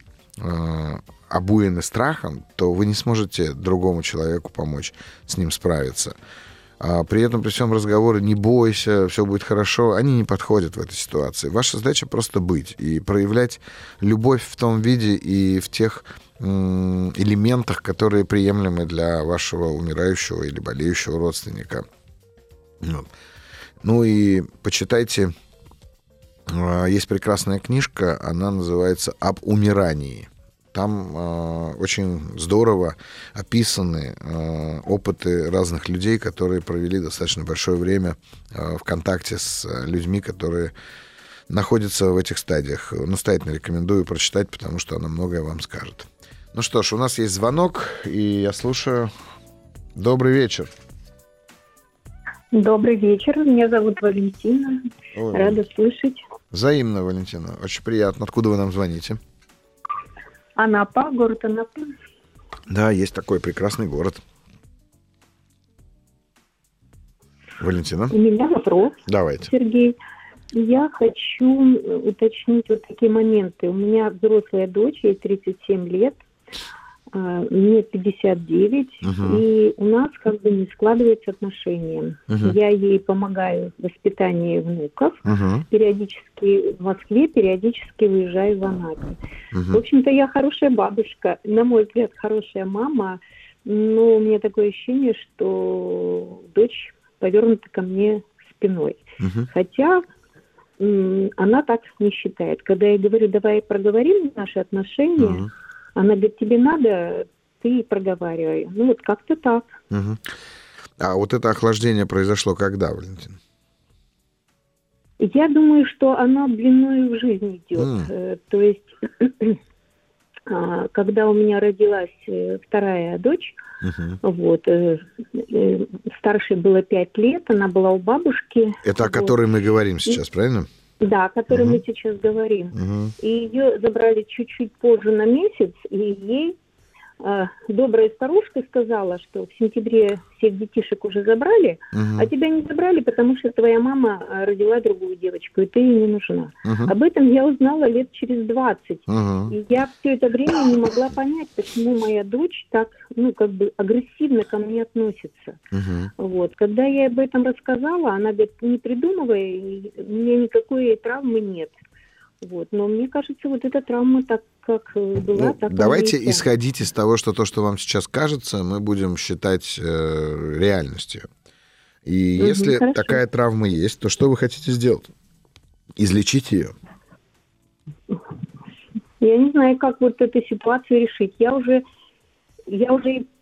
обуяны страхом, то вы не сможете другому человеку помочь с ним справиться. При этом, при всем разговоре «не бойся, все будет хорошо», они не подходят в этой ситуации. Ваша задача просто быть и проявлять любовь в том виде и в тех элементах, которые приемлемы для вашего умирающего или болеющего родственника. Вот. Ну и почитайте. Есть прекрасная книжка, она называется «Об умирании». Там очень здорово описаны опыты разных людей, которые провели достаточно большое время в контакте с людьми, которые находятся в этих стадиях. Настоятельно рекомендую прочитать, потому что она многое вам скажет. Ну что ж, у нас есть звонок, и я слушаю. Добрый вечер. Добрый вечер. Меня зовут Валентина. Ой. Рада слышать. Взаимно, Валентина. Очень приятно. Откуда вы нам звоните? Анапа, город Анапа. Да, есть такой прекрасный город. Валентина? У меня вопрос. Давайте. Сергей, я хочу уточнить вот такие моменты. У меня взрослая дочь, ей 37 лет, мне 59, угу. И у нас как бы не складываются отношения. Угу. Я ей помогаю в воспитании внуков, угу. Периодически в Москве, периодически выезжаю в Анадырь. Угу. В общем-то, я хорошая бабушка, на мой взгляд, хорошая мама, но у меня такое ощущение, что дочь повернута ко мне спиной. Угу. Хотя... она так не считает. Когда я говорю, давай проговорим наши отношения, uh-huh. Она говорит, тебе надо, ты проговаривай. Ну вот как-то так. Uh-huh. А вот это охлаждение произошло когда, Валентин? Я думаю, что оно длиной в жизнь идет. То есть, когда у меня родилась вторая дочь, вот, старшей было 5 лет, она была у бабушки. Это вот, о которой мы говорим сейчас, правильно? Да, о которой мы сейчас говорим. И ее забрали чуть-чуть позже на месяц, и ей добрая старушка сказала, что в сентябре всех детишек уже забрали, а тебя не забрали, потому что твоя мама родила другую девочку, и ты ей не нужна. Об этом я узнала лет через 20. И я все это время не могла понять, почему моя дочь так, ну, как бы агрессивно ко мне относится. Вот. Когда я об этом рассказала, она говорит, не придумывай, у меня никакой травмы нет. Вот. Но мне кажется, вот эта травма так, как была, ну, так давайте и исходить из того, что то, что вам сейчас кажется, мы будем считать реальностью. И если хорошо. Такая травма есть, то что вы хотите сделать? Излечить ее? Я не знаю, как вот эту ситуацию решить. Я уже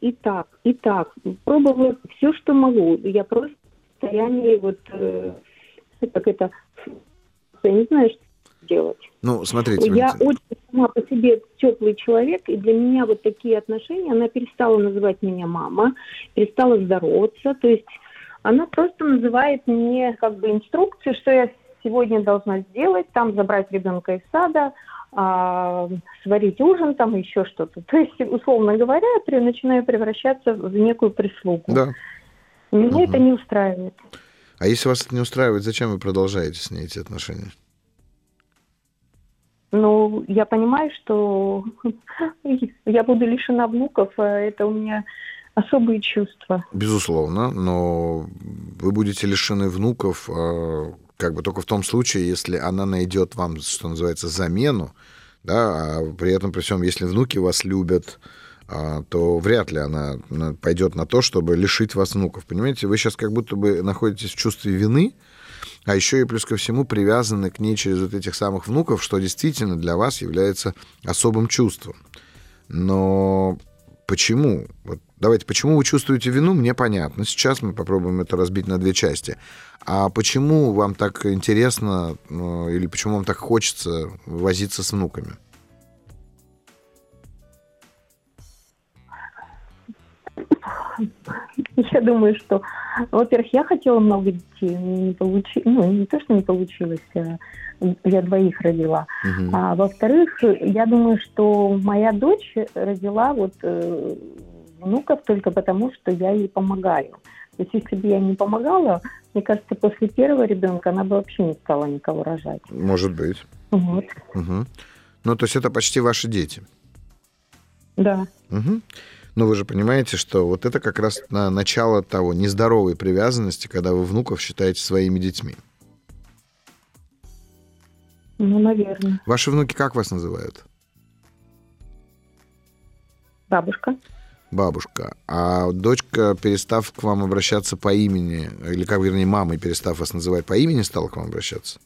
и так пробовала все, что могу. Я просто в состоянии вот как это, я не знаю, что делать. Ну, смотрите. Я очень сама по себе теплый человек, и для меня вот такие отношения, она перестала называть меня мама, перестала здороваться, то есть она просто называет мне как бы инструкцию, что я сегодня должна сделать, там забрать ребенка из сада, сварить ужин, там еще что-то. То есть, условно говоря, я начинаю превращаться в некую прислугу. Да. Меня это не устраивает. А если вас это не устраивает, зачем вы продолжаете с ней эти отношения? Ну, я понимаю, что я буду лишена внуков, а это у меня особые чувства. Безусловно, но вы будете лишены внуков как бы только в том случае, если она найдет вам, что называется, замену, да, а при этом, при всем, если внуки вас любят, то вряд ли она пойдет на то, чтобы лишить вас внуков. Понимаете, вы сейчас как будто бы находитесь в чувстве вины, а еще и плюс ко всему привязаны к ней через вот этих самых внуков, что действительно для вас является особым чувством. Но почему? Вот давайте, почему вы чувствуете вину, мне понятно. Сейчас мы попробуем это разбить на 2 части. А почему вам так интересно, или почему вам так хочется возиться с внуками? Я думаю, что, во-первых, я хотела много детей, не получилось, ну, не то, что не получилось, я 2 родила. А, во-вторых, я думаю, что моя дочь родила вот внуков только потому, что я ей помогаю. То есть, если бы я не помогала, мне кажется, после 1 ребенка она бы вообще не стала никого рожать. Может быть. Вот. Ну, то есть, это почти ваши дети. Да. Но вы же понимаете, что вот это как раз начало того нездоровой привязанности, когда вы внуков считаете своими детьми. Ну, наверное. Ваши внуки как вас называют? Бабушка. Бабушка. А дочка, перестав к вам обращаться по имени, или, как вернее, мамой, перестав вас называть по имени, стала к вам обращаться?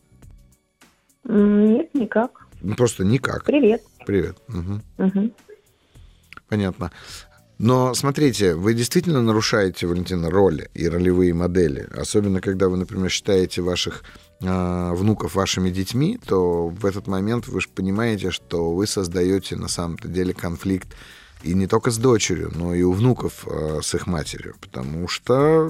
Нет, никак. Ну, просто никак. Привет. Привет. Понятно. Но, смотрите, вы действительно нарушаете, Валентина, роли и ролевые модели. Особенно, когда вы, например, считаете ваших внуков вашими детьми, то в этот момент вы же понимаете, что вы создаете на самом-то деле конфликт и не только с дочерью, но и у внуков с их матерью. Потому что,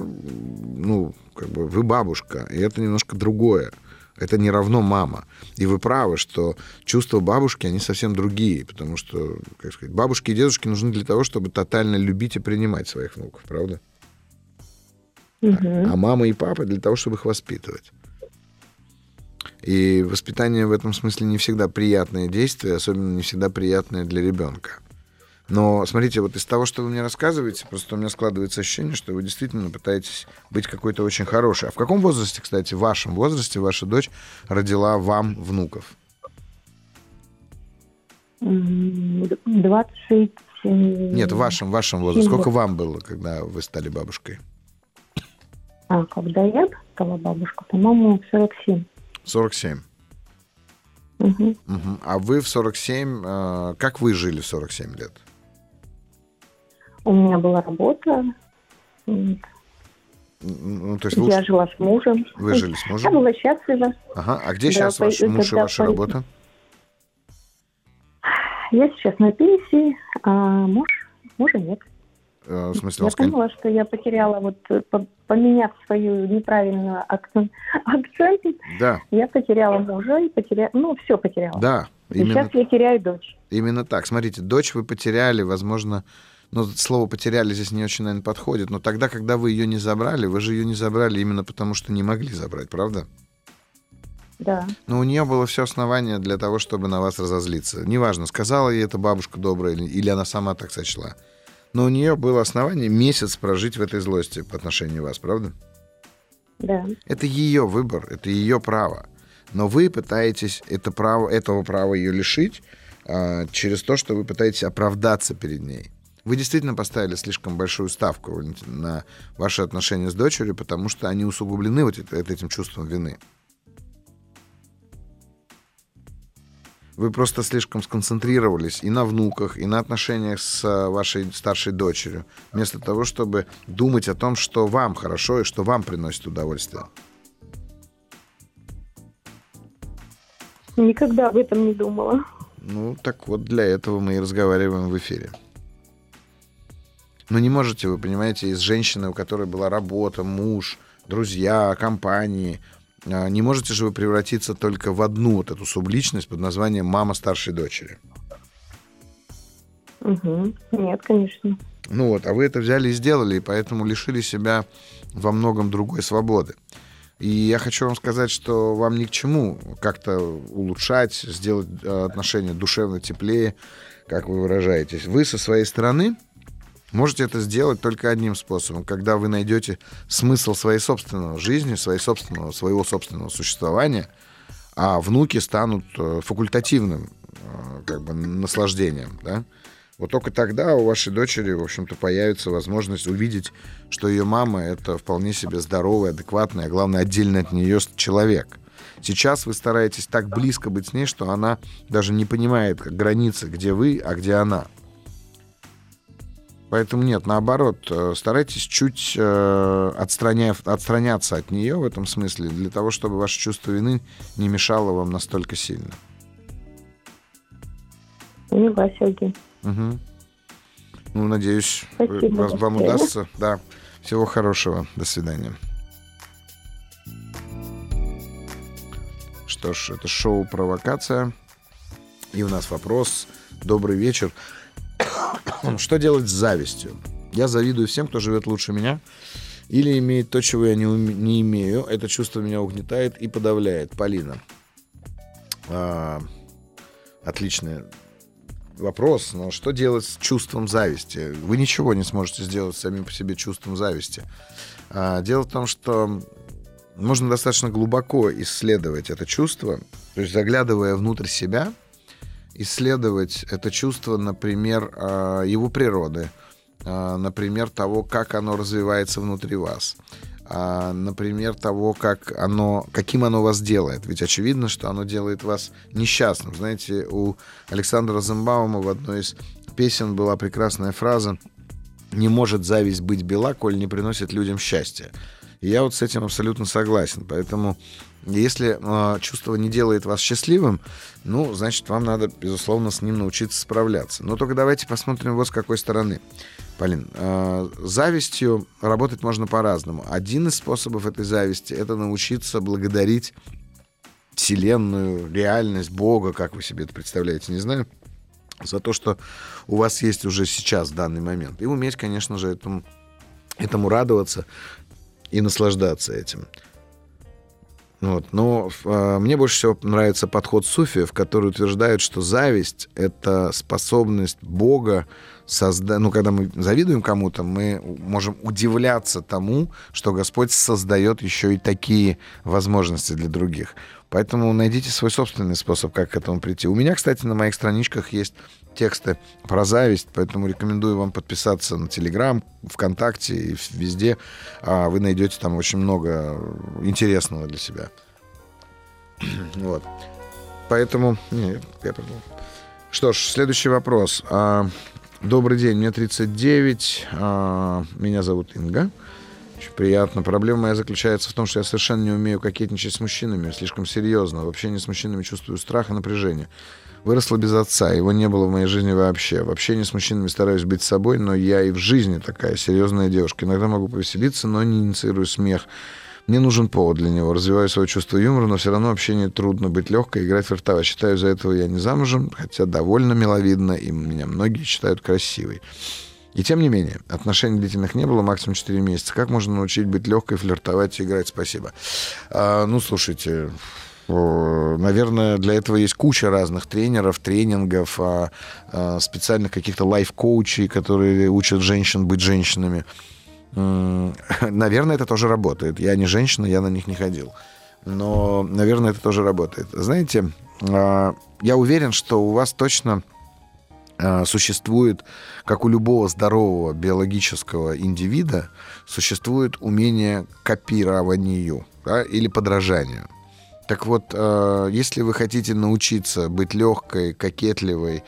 ну, как бы вы бабушка, и это немножко другое. Это не равно мама. И вы правы, что чувства бабушки, они совсем другие, потому что, как сказать, бабушки и дедушки нужны для того, чтобы тотально любить и принимать своих внуков, правда? А мама и папа для того, чтобы их воспитывать. И воспитание в этом смысле не всегда приятное действие, особенно не всегда приятное для ребенка. Но, смотрите, вот из того, что вы мне рассказываете, просто у меня складывается ощущение, что вы действительно пытаетесь быть какой-то очень хорошей. А в каком возрасте, кстати, в вашем возрасте ваша дочь родила вам внуков? 20... Нет, в вашем возрасте. Сколько вам было, когда вы стали бабушкой? А, когда я стала бабушкой, по-моему, 47. 47. А вы в 47... Как вы жили в 47 лет? У меня была работа. Ну, то есть я жила с мужем. Вы жили с мужем? Я была счастлива. Ага. А где сейчас ваш муж и ваша работа? Я сейчас на пенсии, а мужа нет. В смысле, я поняла, что я потеряла, поменяв свою неправильную акцент, да. Я потеряла мужа и все потеряла. Да. Именно... Сейчас я теряю дочь. Именно так. Смотрите, дочь вы потеряли, возможно... слово «потеряли» здесь не очень, наверное, подходит, но тогда, когда вы ее не забрали, вы же ее не забрали именно потому, что не могли забрать, правда? Да. Но у нее было все основание для того, чтобы на вас разозлиться. Неважно, сказала ей эта бабушка добрая или она сама так сочла. Но у нее было основание месяц прожить в этой злости по отношению к вас, правда? Да. Это ее выбор, это ее право. Но вы пытаетесь этого права ее лишить через то, что вы пытаетесь оправдаться перед ней. Вы действительно поставили слишком большую ставку на ваши отношения с дочерью, потому что они усугублены этим чувством вины. Вы просто слишком сконцентрировались и на внуках, и на отношениях с вашей старшей дочерью, вместо того, чтобы думать о том, что вам хорошо и что вам приносит удовольствие. Никогда об этом не думала. Ну, так вот, для этого мы и разговариваем в эфире. Но не можете вы, понимаете, из женщины, у которой была работа, муж, друзья, компании, не можете же вы превратиться только в одну эту субличность под названием «мама старшей дочери». Угу. Нет, конечно. А вы это взяли и сделали, и поэтому лишили себя во многом другой свободы. И я хочу вам сказать, что вам ни к чему как-то улучшать, сделать отношения душевно теплее, как вы выражаетесь. Вы со своей стороны... Можете это сделать только одним способом, когда вы найдете смысл своей собственной жизни, своего собственного существования, а внуки станут факультативным наслаждением. Да? Вот только тогда у вашей дочери, в общем-то, появится возможность увидеть, что ее мама — это вполне себе здоровый, адекватный, а главное, отдельно от нее человек. Сейчас вы стараетесь так близко быть с ней, что она даже не понимает границы, где вы, а где она. Поэтому нет, наоборот, старайтесь чуть отстраняться от нее в этом смысле, для того, чтобы ваше чувство вины не мешало вам настолько сильно. Поняла, Сергей. Угу. Надеюсь, вам удастся. Да. Всего хорошего. До свидания. Что ж, это шоу «Провокация». И у нас вопрос. Добрый вечер. Что делать с завистью? Я завидую всем, кто живет лучше меня или имеет то, чего я не имею. Это чувство меня угнетает и подавляет. Полина. Отличный вопрос. Но что делать с чувством зависти? Вы ничего не сможете сделать с самим по себе чувством зависти. Дело в том, что можно достаточно глубоко исследовать это чувство, то есть заглядывая внутрь себя, исследовать это чувство, например, его природы, например, того, как оно развивается внутри вас, например, того, каким оно вас делает. Ведь очевидно, что оно делает вас несчастным. Знаете, у Александра Розенбаума в одной из песен была прекрасная фраза: «Не может зависть быть бела, коль не приносит людям счастья». И я с этим абсолютно согласен. Поэтому если чувство не делает вас счастливым, значит, вам надо, безусловно, с ним научиться справляться. Но только давайте посмотрим вот с какой стороны. Полин, завистью работать можно по-разному. Один из способов этой зависти — это научиться благодарить Вселенную, реальность, Бога, как вы себе это представляете, не знаю, за то, что у вас есть уже сейчас, в данный момент. И уметь, конечно же, этому радоваться и наслаждаться этим. Но мне больше всего нравится подход суфиев, который утверждает, что зависть — это способность Бога создать... когда мы завидуем кому-то, мы можем удивляться тому, что Господь создает еще и такие возможности для других. Поэтому найдите свой собственный способ, как к этому прийти. У меня, кстати, на моих страничках есть тексты про зависть, поэтому рекомендую вам подписаться на Телеграм, ВКонтакте и везде. Вы найдете там очень много интересного для себя. Поэтому... Что ж, следующий вопрос. Добрый день, мне 39, меня зовут Инга. Очень приятно. Проблема моя заключается в том, что я совершенно не умею кокетничать с мужчинами, слишком серьезно. В общении с мужчинами чувствую страх и напряжение. Выросла без отца, его не было в моей жизни вообще. В общении с мужчинами стараюсь быть собой, но я и в жизни такая серьезная девушка. Иногда могу повеселиться, но не инициирую смех. Мне нужен повод для него. Развиваю свое чувство юмора, но все равно общение трудно. Быть легкой, играть флиртово. Считаю, из-за этого я не замужем, хотя довольно миловидно, и меня многие считают красивой. И тем не менее, отношений длительных не было, максимум 4 месяца. Как можно научить быть легкой, флиртовать и играть? Спасибо. Ну, слушайте, наверное, для этого есть куча разных тренеров, тренингов, специальных каких-то лайф-коучей, которые учат женщин быть женщинами. Наверное, это тоже работает. Я не женщина, я на них не ходил. Но, наверное, это тоже работает. Знаете, я уверен, что у вас точно... существует, как у любого здорового биологического индивида, существует умение копированию, да, или подражанию. Так вот, если вы хотите научиться быть легкой, кокетливой,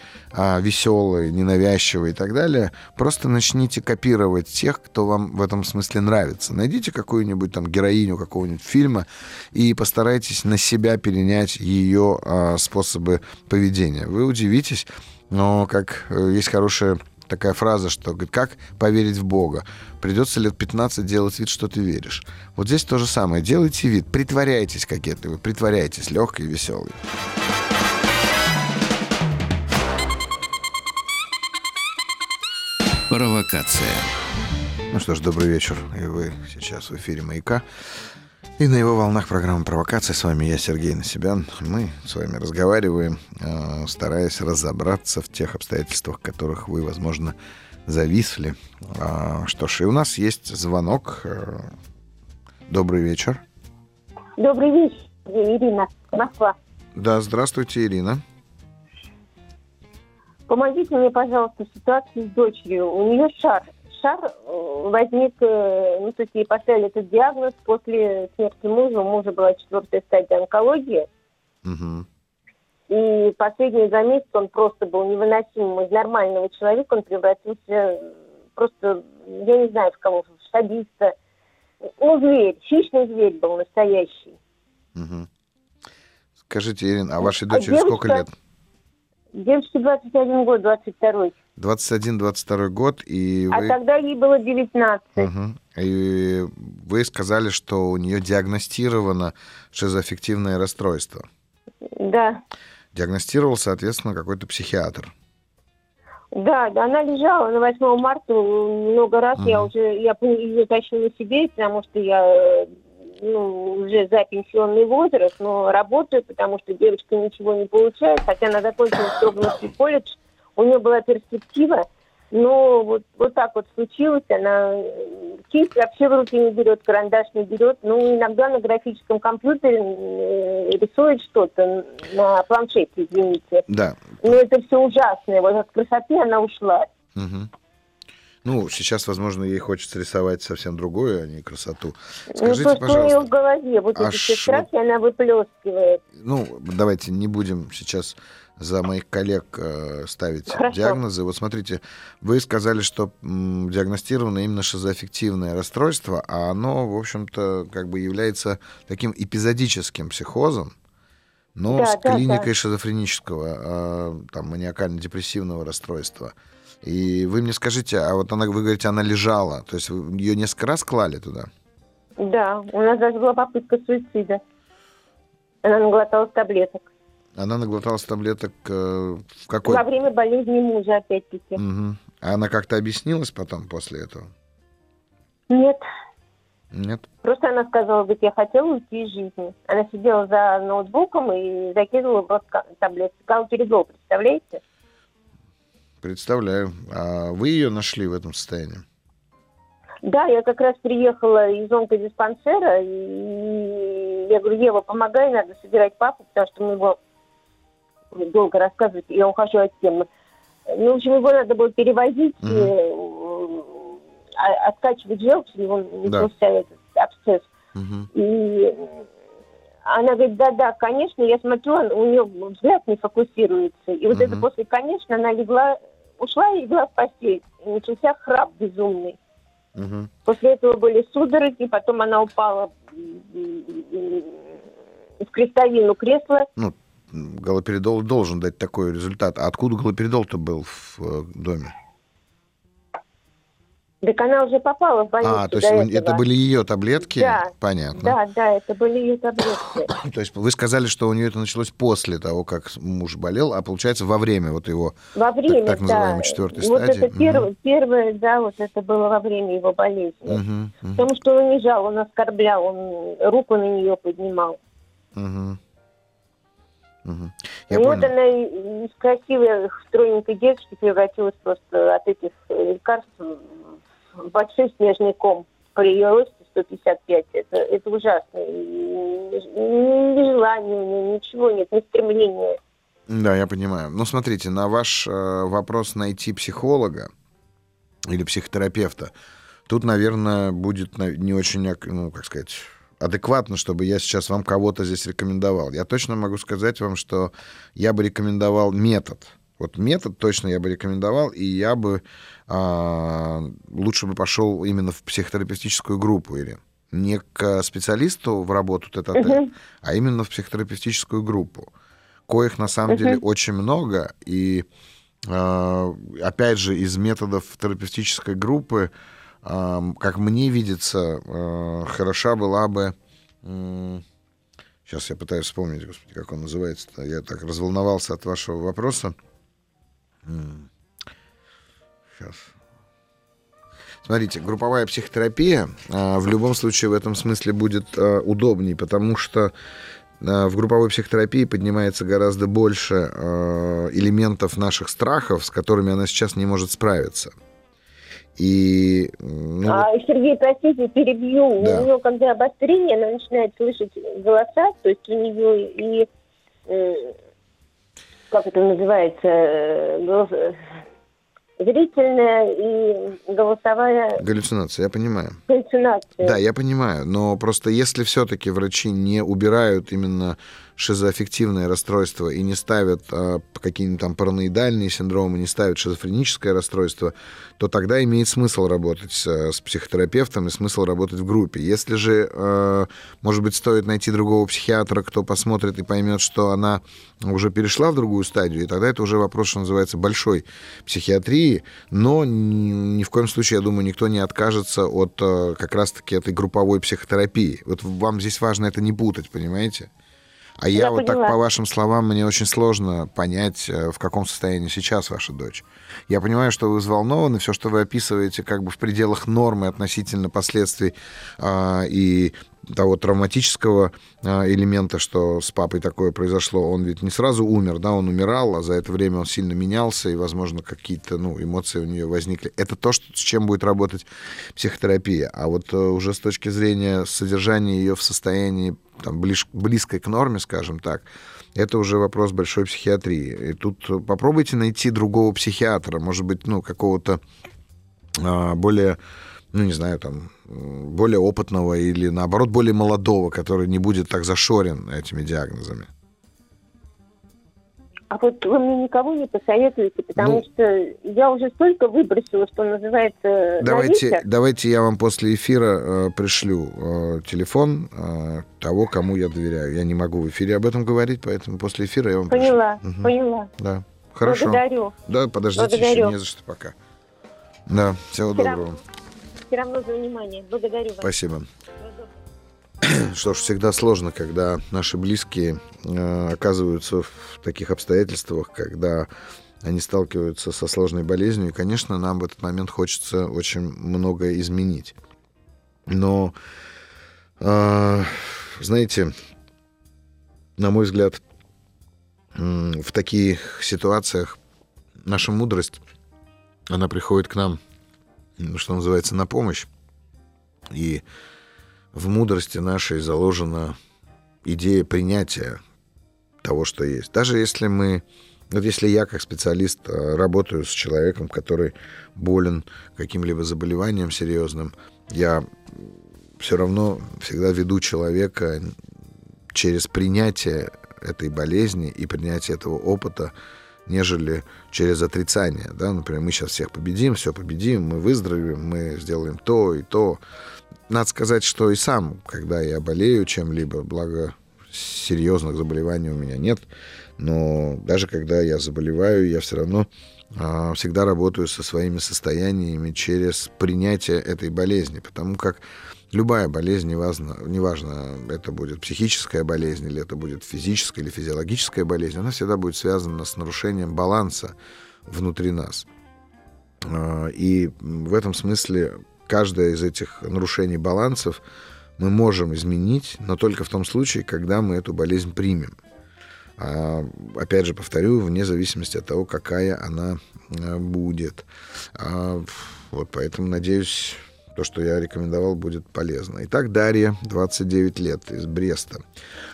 веселой, ненавязчивой и так далее, просто начните копировать тех, кто вам в этом смысле нравится. Найдите какую-нибудь там героиню какого-нибудь фильма и постарайтесь на себя перенять ее способы поведения. Вы удивитесь, но как есть хорошая такая фраза, что говорит, как поверить в Бога? Придется лет 15 делать вид, что ты веришь. Вот здесь то же самое. Делайте вид, притворяйтесь кокетливой, притворяйтесь легкой и веселой. Провокация. Ну что ж, добрый вечер. И вы сейчас в эфире «Маяка». И на его волнах программа «Провокация». С вами я, Сергей Насибян. Мы с вами разговариваем, стараясь разобраться в тех обстоятельствах, в которых вы, возможно, зависли. Что ж, и у нас есть звонок. Добрый вечер. Добрый вечер, Ирина, Москва. Да, здравствуйте, Ирина. Помогите мне, пожалуйста, в ситуации с дочерью. У нее шар возник, ну, то есть ей поставили этот диагноз после смерти мужа. У мужа была 4-я стадия онкологии. Угу. И последние 2 месяца он просто был невыносимым. Из нормального человека он превратился просто, я не знаю в кого, в садиста. Ну, зверь, хищный зверь был настоящий. Угу. Скажите, Ирина, а вашей дочери сколько лет? Девочке 21 год, 22-й. 21-22 год, и вы... А тогда ей было 19. Угу. И вы сказали, что у нее диагностировано шизоаффективное расстройство. Да. Диагностировал, соответственно, какой-то психиатр. Да, да, она лежала на 8 марта много раз. Угу. Я ее тащила себе, потому что я... ну, уже за пенсионный возраст, но работаю, потому что девочка ничего не получает, хотя она закончила Строгановский колледж, у нее была перспектива, но вот так вот случилось, она кисть вообще в руки не берет, карандаш не берет, ну, иногда на графическом компьютере рисует что-то на планшете, извините. Да. Но это все ужасно, вот от красоты она ушла. Угу. Ну, сейчас, возможно, ей хочется рисовать совсем другое, а не красоту. Скажите, ну, то, пожалуйста, что у нее в голове, вот эти все страхи, она выплескивает. Ну, давайте не будем сейчас за моих коллег ставить диагнозы. Вот смотрите, вы сказали, что диагностировано именно шизоаффективное расстройство, а оно, в общем-то, как бы является таким эпизодическим психозом, но да, с клиникой шизофренического, там, маниакально-депрессивного расстройства. И вы мне скажите, а вот она, вы говорите, она лежала, то есть ее несколько раз клали туда? Да, у нас даже была попытка суицида. Она наглоталась таблеток. Она наглоталась таблеток в какой? Во время болезни мужа, опять-таки. Угу. А она как-то объяснилась потом после этого? Нет. Нет? Просто она сказала, говорит, я хотела уйти из жизни. Она сидела за ноутбуком и закидывала в рот таблетки. Сказала, передал, представляете? Представляю. А вы ее нашли в этом состоянии? Да, я как раз приехала из онкодиспансера, и я говорю, Ева, помогай, надо собирать папу, потому что мы его долго рассказывать, я ухожу от темы. Ну, в общем, его надо было перевозить, угу. Откачивать желчь, его начался этот абсцесс. Угу. И она говорит, да, конечно, я смотрю, у нее взгляд не фокусируется. И вот это после, конечно, она легла, ушла и легла в постель. И начался храп безумный. Угу. После этого были судороги, потом она упала в крестовину кресла. Ну, галоперидол должен дать такой результат. А откуда галоперидол-то был в доме? Так она уже попала в больницу. А, то есть это были ее таблетки? Да. Понятно. Да, это были ее таблетки. То есть вы сказали, что у нее это началось после того, как муж болел, а получается во время вот его так называемой четвертой стадии? Вот это первое, да, вот это было во время его болезни. Угу. Потому что он унижал, он оскорблял, он руку на нее поднимал. Угу. Угу. И вот она из красивой, стройненькой девочки превратилась просто от этих лекарств в большой снежный ком. При ее росте 155. Это ужасно. Ни желания, ничего нет, ни стремления. Да, я понимаю. Ну, смотрите, на ваш вопрос найти психолога или психотерапевта, тут, наверное, будет не очень, ну, как сказать... адекватно, чтобы я сейчас вам кого-то здесь рекомендовал. Я точно могу сказать вам, что я бы рекомендовал метод. Вот метод точно я бы рекомендовал, и я бы лучше бы пошел именно в психотерапевтическую группу, или не к специалисту в работу тет-а-тет, а именно в психотерапевтическую группу, коих на самом деле очень много, и опять же из методов терапевтической группы, как мне видится, хороша была бы... Сейчас я пытаюсь вспомнить, господи, как он называется-то. Я так разволновался от вашего вопроса. Сейчас. Смотрите, групповая психотерапия в любом случае в этом смысле будет удобней, потому что в групповой психотерапии поднимается гораздо больше элементов наших страхов, с которыми она сейчас не может справиться. И, ну, Сергей, простите, перебью. Да. У нее, когда обострение, она начинает слышать голоса, то есть у нее и, как это называется, зрительная и голосовая... Галлюцинация, я понимаю. Галлюцинация. Да, я понимаю, но просто если все-таки врачи не убирают именно шизоаффективное расстройство и не ставят какие-нибудь там параноидальные синдромы, не ставят шизофреническое расстройство, то тогда имеет смысл работать с психотерапевтом и смысл работать в группе. Если же, может быть, стоит найти другого психиатра, кто посмотрит и поймет, что она уже перешла в другую стадию, и тогда это уже вопрос, что называется, большой психиатрии, но ни в коем случае, я думаю, никто не откажется от как раз-таки этой групповой психотерапии. Вот вам здесь важно это не путать, понимаете? А я вот поняла. Так, по вашим словам, мне очень сложно понять, в каком состоянии сейчас ваша дочь. Я понимаю, что вы взволнованы, все, что вы описываете, как бы в пределах нормы относительно последствий и того травматического элемента, что с папой такое произошло. Он ведь не сразу умер, да, он умирал, а за это время он сильно менялся, и, возможно, какие-то, ну, эмоции у нее возникли. Это то, с чем будет работать психотерапия. А вот уже с точки зрения содержания ее в состоянии там, близкой к норме, скажем так, это уже вопрос большой психиатрии. И тут попробуйте найти другого психиатра, может быть, ну, какого-то более... ну, не знаю, там, более опытного или, наоборот, более молодого, который не будет так зашорен этими диагнозами. А вот вы мне никого не посоветуете, потому что я уже столько выбросила, что называется... Давайте я вам после эфира пришлю телефон того, кому я доверяю. Я не могу в эфире об этом говорить, поэтому после эфира я вам пришлю. Поняла. Да, хорошо. Благодарю. Да, подождите, еще не за что пока. Да, всего доброго. Все равно за внимание. Благодарю вас. Спасибо. Что ж, всегда сложно, когда наши близкие оказываются в таких обстоятельствах, когда они сталкиваются со сложной болезнью. И, конечно, нам в этот момент хочется очень многое изменить. Но, знаете, на мой взгляд, в таких ситуациях наша мудрость, она приходит к нам, что называется, на помощь. И в мудрости нашей заложена идея принятия того, что есть. Даже если мы... Вот если я, как специалист, работаю с человеком, который болен каким-либо заболеванием серьезным, я все равно всегда веду человека через принятие этой болезни и принятие этого опыта нежели через отрицание. Да? Например, мы сейчас всех победим, все победим, мы выздоровеем, мы сделаем то и то. Надо сказать, что и сам, когда я болею чем-либо, благо серьезных заболеваний у меня нет, но даже когда я заболеваю, я все равно всегда работаю со своими состояниями через принятие этой болезни, потому как любая болезнь, неважно, это будет психическая болезнь, или это будет физическая или физиологическая болезнь, она всегда будет связана с нарушением баланса внутри нас. И в этом смысле каждое из этих нарушений балансов мы можем изменить, но только в том случае, когда мы эту болезнь примем. Опять же, повторю, вне зависимости от того, какая она будет. Вот поэтому, надеюсь, то, что я рекомендовал, будет полезно. Итак, Дарья, 29 лет, из Бреста.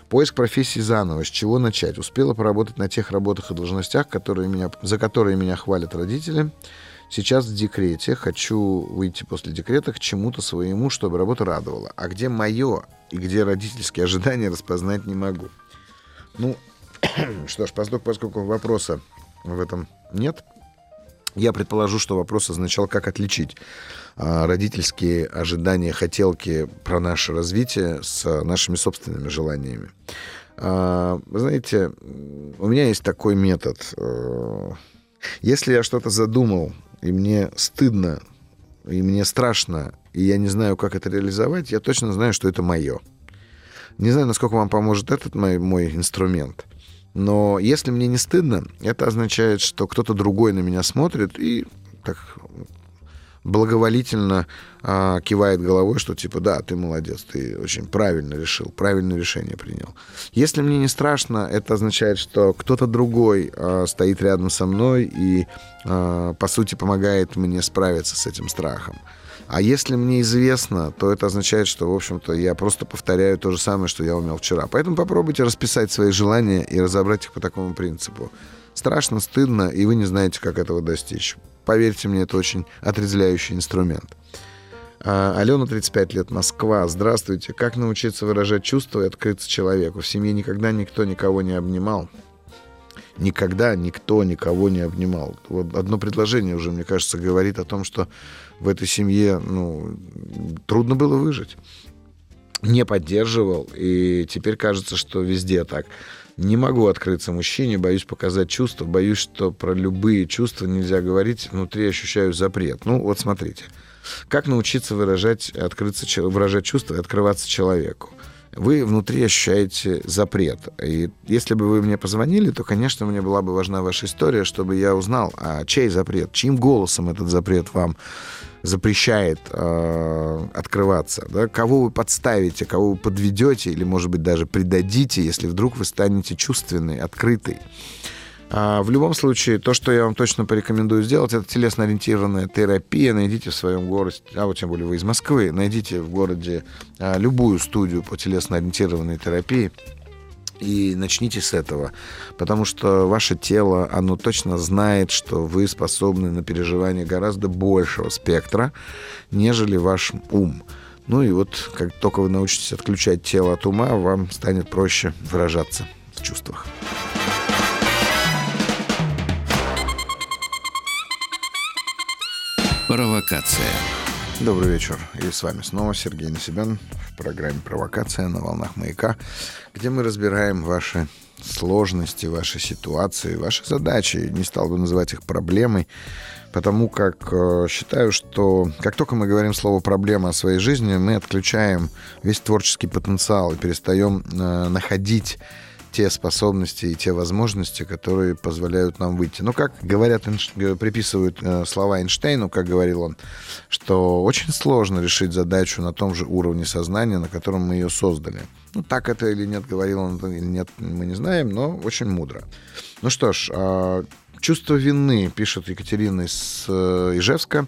Поиск профессии заново. С чего начать? Успела поработать на тех работах и должностях, за которые меня хвалят родители. Сейчас в декрете. Хочу выйти после декрета к чему-то своему, чтобы работа радовала. А где мое и где родительские ожидания, распознать не могу. Ну, что ж, поскольку вопроса в этом нет, я предположу, что вопрос означал, как отличить родительские ожидания, хотелки про наше развитие с нашими собственными желаниями. Вы знаете, у меня есть такой метод. Если я что-то задумал, и мне стыдно, и мне страшно, и я не знаю, как это реализовать, я точно знаю, что это мое. Не знаю, насколько вам поможет этот мой инструмент. Но если мне не стыдно, это означает, что кто-то другой на меня смотрит и так благоволительно кивает головой, что типа да, ты молодец, ты очень правильно решил, правильное решение принял. Если мне не страшно, это означает, что кто-то другой стоит рядом со мной и, по сути, помогает мне справиться с этим страхом. А если мне известно, то это означает, что, в общем-то, я просто повторяю то же самое, что я умел вчера. Поэтому попробуйте расписать свои желания и разобрать их по такому принципу. Страшно, стыдно, и вы не знаете, как этого достичь. Поверьте мне, это очень отрезвляющий инструмент. Алена, 35 лет, Москва. Здравствуйте. Как научиться выражать чувства и открыться человеку? В семье никогда никто никого не обнимал. Никогда никто никого не обнимал. Вот одно предложение уже, мне кажется, говорит о том, что в этой семье, трудно было выжить. Не поддерживал, и теперь кажется, что везде так. Не могу открыться мужчине, боюсь показать чувства, боюсь, что про любые чувства нельзя говорить, внутри ощущаю запрет. Вот смотрите. Как научиться выражать чувства и открываться человеку? Вы внутри ощущаете запрет. И если бы вы мне позвонили, то, конечно, мне была бы важна ваша история, чтобы я узнал, а чей запрет, чьим голосом этот запрет вам запрещает открываться. Да? Кого вы подставите, кого вы подведете или, может быть, даже предадите, если вдруг вы станете чувственной, открытой. В любом случае, то, что я вам точно порекомендую сделать, это телесно-ориентированная терапия. Найдите в своем городе, тем более вы из Москвы, найдите в городе любую студию по телесно-ориентированной терапии и начните с этого. Потому что ваше тело, оно точно знает, что вы способны на переживание гораздо большего спектра, нежели ваш ум. Ну и вот, как только вы научитесь отключать тело от ума, вам станет проще выражаться в чувствах. Провокация. Добрый вечер. И с вами снова Сергей Насибян в программе «Провокация» на волнах «Маяка», где мы разбираем ваши сложности, ваши ситуации, ваши задачи. Не стал бы называть их проблемой, потому как считаю, что как только мы говорим слово «проблема» о своей жизни, мы отключаем весь творческий потенциал и перестаем находить те способности и те возможности, которые позволяют нам выйти. Как говорят, приписывают слова Эйнштейну, как говорил он, что очень сложно решить задачу на том же уровне сознания, на котором мы ее создали. Так это или нет, говорил он, или нет, мы не знаем, но очень мудро. Что ж, чувство вины, пишет Екатерина из Ижевска.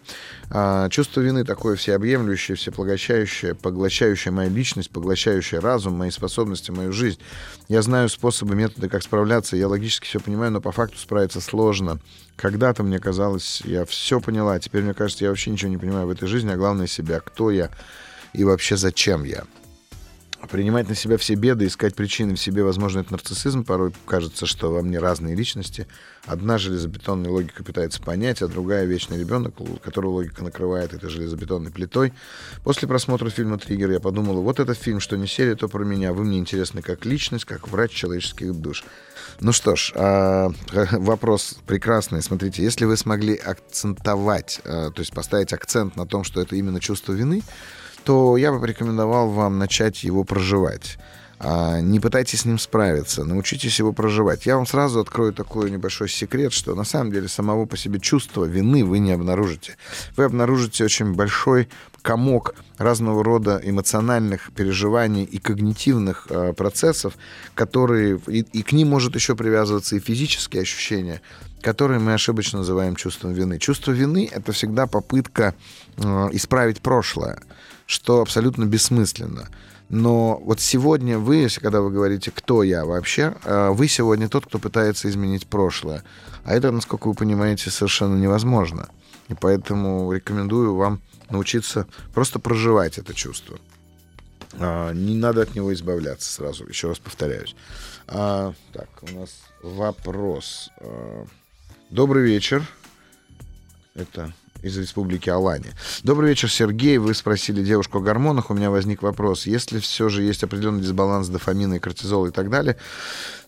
Чувство вины такое всеобъемлющее, всепоглощающее, поглощающее мою личность, поглощающее разум, мои способности, мою жизнь. Я знаю способы, методы, как справляться. Я логически все понимаю, но по факту справиться сложно. Когда-то мне казалось, я все поняла. Теперь мне кажется, я вообще ничего не понимаю в этой жизни, а главное себя. Кто я и вообще зачем я? Принимать на себя все беды, искать причины в себе, возможно, это нарциссизм. Порой кажется, что во мне разные личности. Одна железобетонная логика пытается понять, а другая — вечный ребенок, которого логика накрывает этой железобетонной плитой. После просмотра фильма «Триггер» я подумала, вот этот фильм, что не серия, то про меня. Вы мне интересны как личность, как врач человеческих душ. Ну что ж, вопрос прекрасный. Смотрите, если вы смогли акцентовать, то есть поставить акцент на том, что это именно чувство вины, то я бы порекомендовал вам начать его проживать. Не пытайтесь с ним справиться, научитесь его проживать. Я вам сразу открою такой небольшой секрет, что на самом деле самого по себе чувства вины вы не обнаружите. Вы обнаружите очень большой комок разного рода эмоциональных переживаний и когнитивных процессов, которые и к ним может еще привязываться и физические ощущения, которые мы ошибочно называем чувством вины. Чувство вины — это всегда попытка исправить прошлое, что абсолютно бессмысленно. Но вот сегодня вы, если когда вы говорите «кто я вообще?», вы сегодня тот, кто пытается изменить прошлое. А это, насколько вы понимаете, совершенно невозможно. И поэтому рекомендую вам научиться просто проживать это чувство. Не надо от него избавляться сразу, еще раз повторяюсь. Так, у нас вопрос. Добрый вечер. Это... из республики Алания. Добрый вечер, Сергей. Вы спросили девушку о гормонах. У меня возник вопрос. Если все же есть определенный дисбаланс дофамина и кортизола и так далее,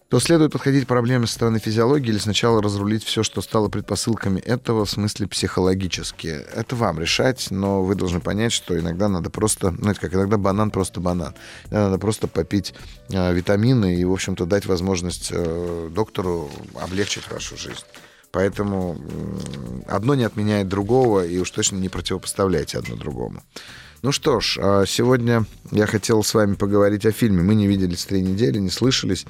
то следует подходить к проблеме со стороны физиологии или сначала разрулить все, что стало предпосылками этого, в смысле психологически? Это вам решать, но вы должны понять, что иногда надо просто... Знаете, как иногда банан просто банан. Иногда надо просто попить витамины и, в общем-то, дать возможность доктору облегчить вашу жизнь. Поэтому одно не отменяет другого, и уж точно не противопоставляйте одно другому. Ну что ж, сегодня я хотел с вами поговорить о фильме. Мы не виделись 3 недели, не слышались.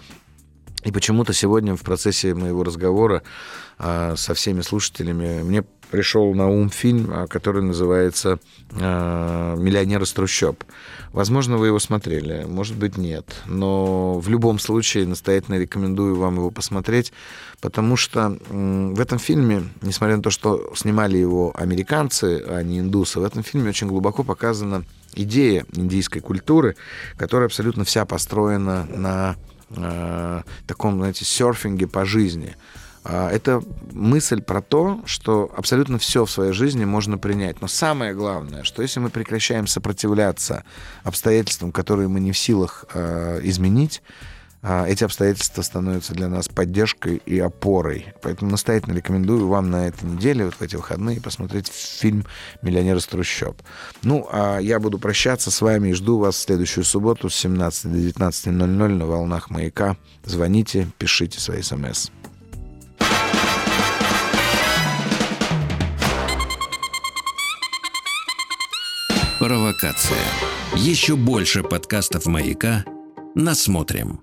И почему-то сегодня в процессе моего разговора со всеми слушателями мне пришел на ум фильм, который называется «Миллионер из трущоб». Возможно, вы его смотрели, может быть, нет. Но в любом случае настоятельно рекомендую вам его посмотреть, потому что в этом фильме, несмотря на то, что снимали его американцы, а не индусы, в этом фильме очень глубоко показана идея индийской культуры, которая абсолютно вся построена на таком, знаете, серфинге по жизни. Это мысль про то, что абсолютно все в своей жизни можно принять. Но самое главное, что если мы прекращаем сопротивляться обстоятельствам, которые мы не в силах изменить, эти обстоятельства становятся для нас поддержкой и опорой. Поэтому настоятельно рекомендую вам на этой неделе, вот в эти выходные, посмотреть фильм «Миллионер из трущоб». Ну, а я буду прощаться с вами и жду вас в следующую субботу с 17 до 19.00 на волнах «Маяка». Звоните, пишите свои смс. Провокация. Еще больше подкастов «Маяка» насмотрим.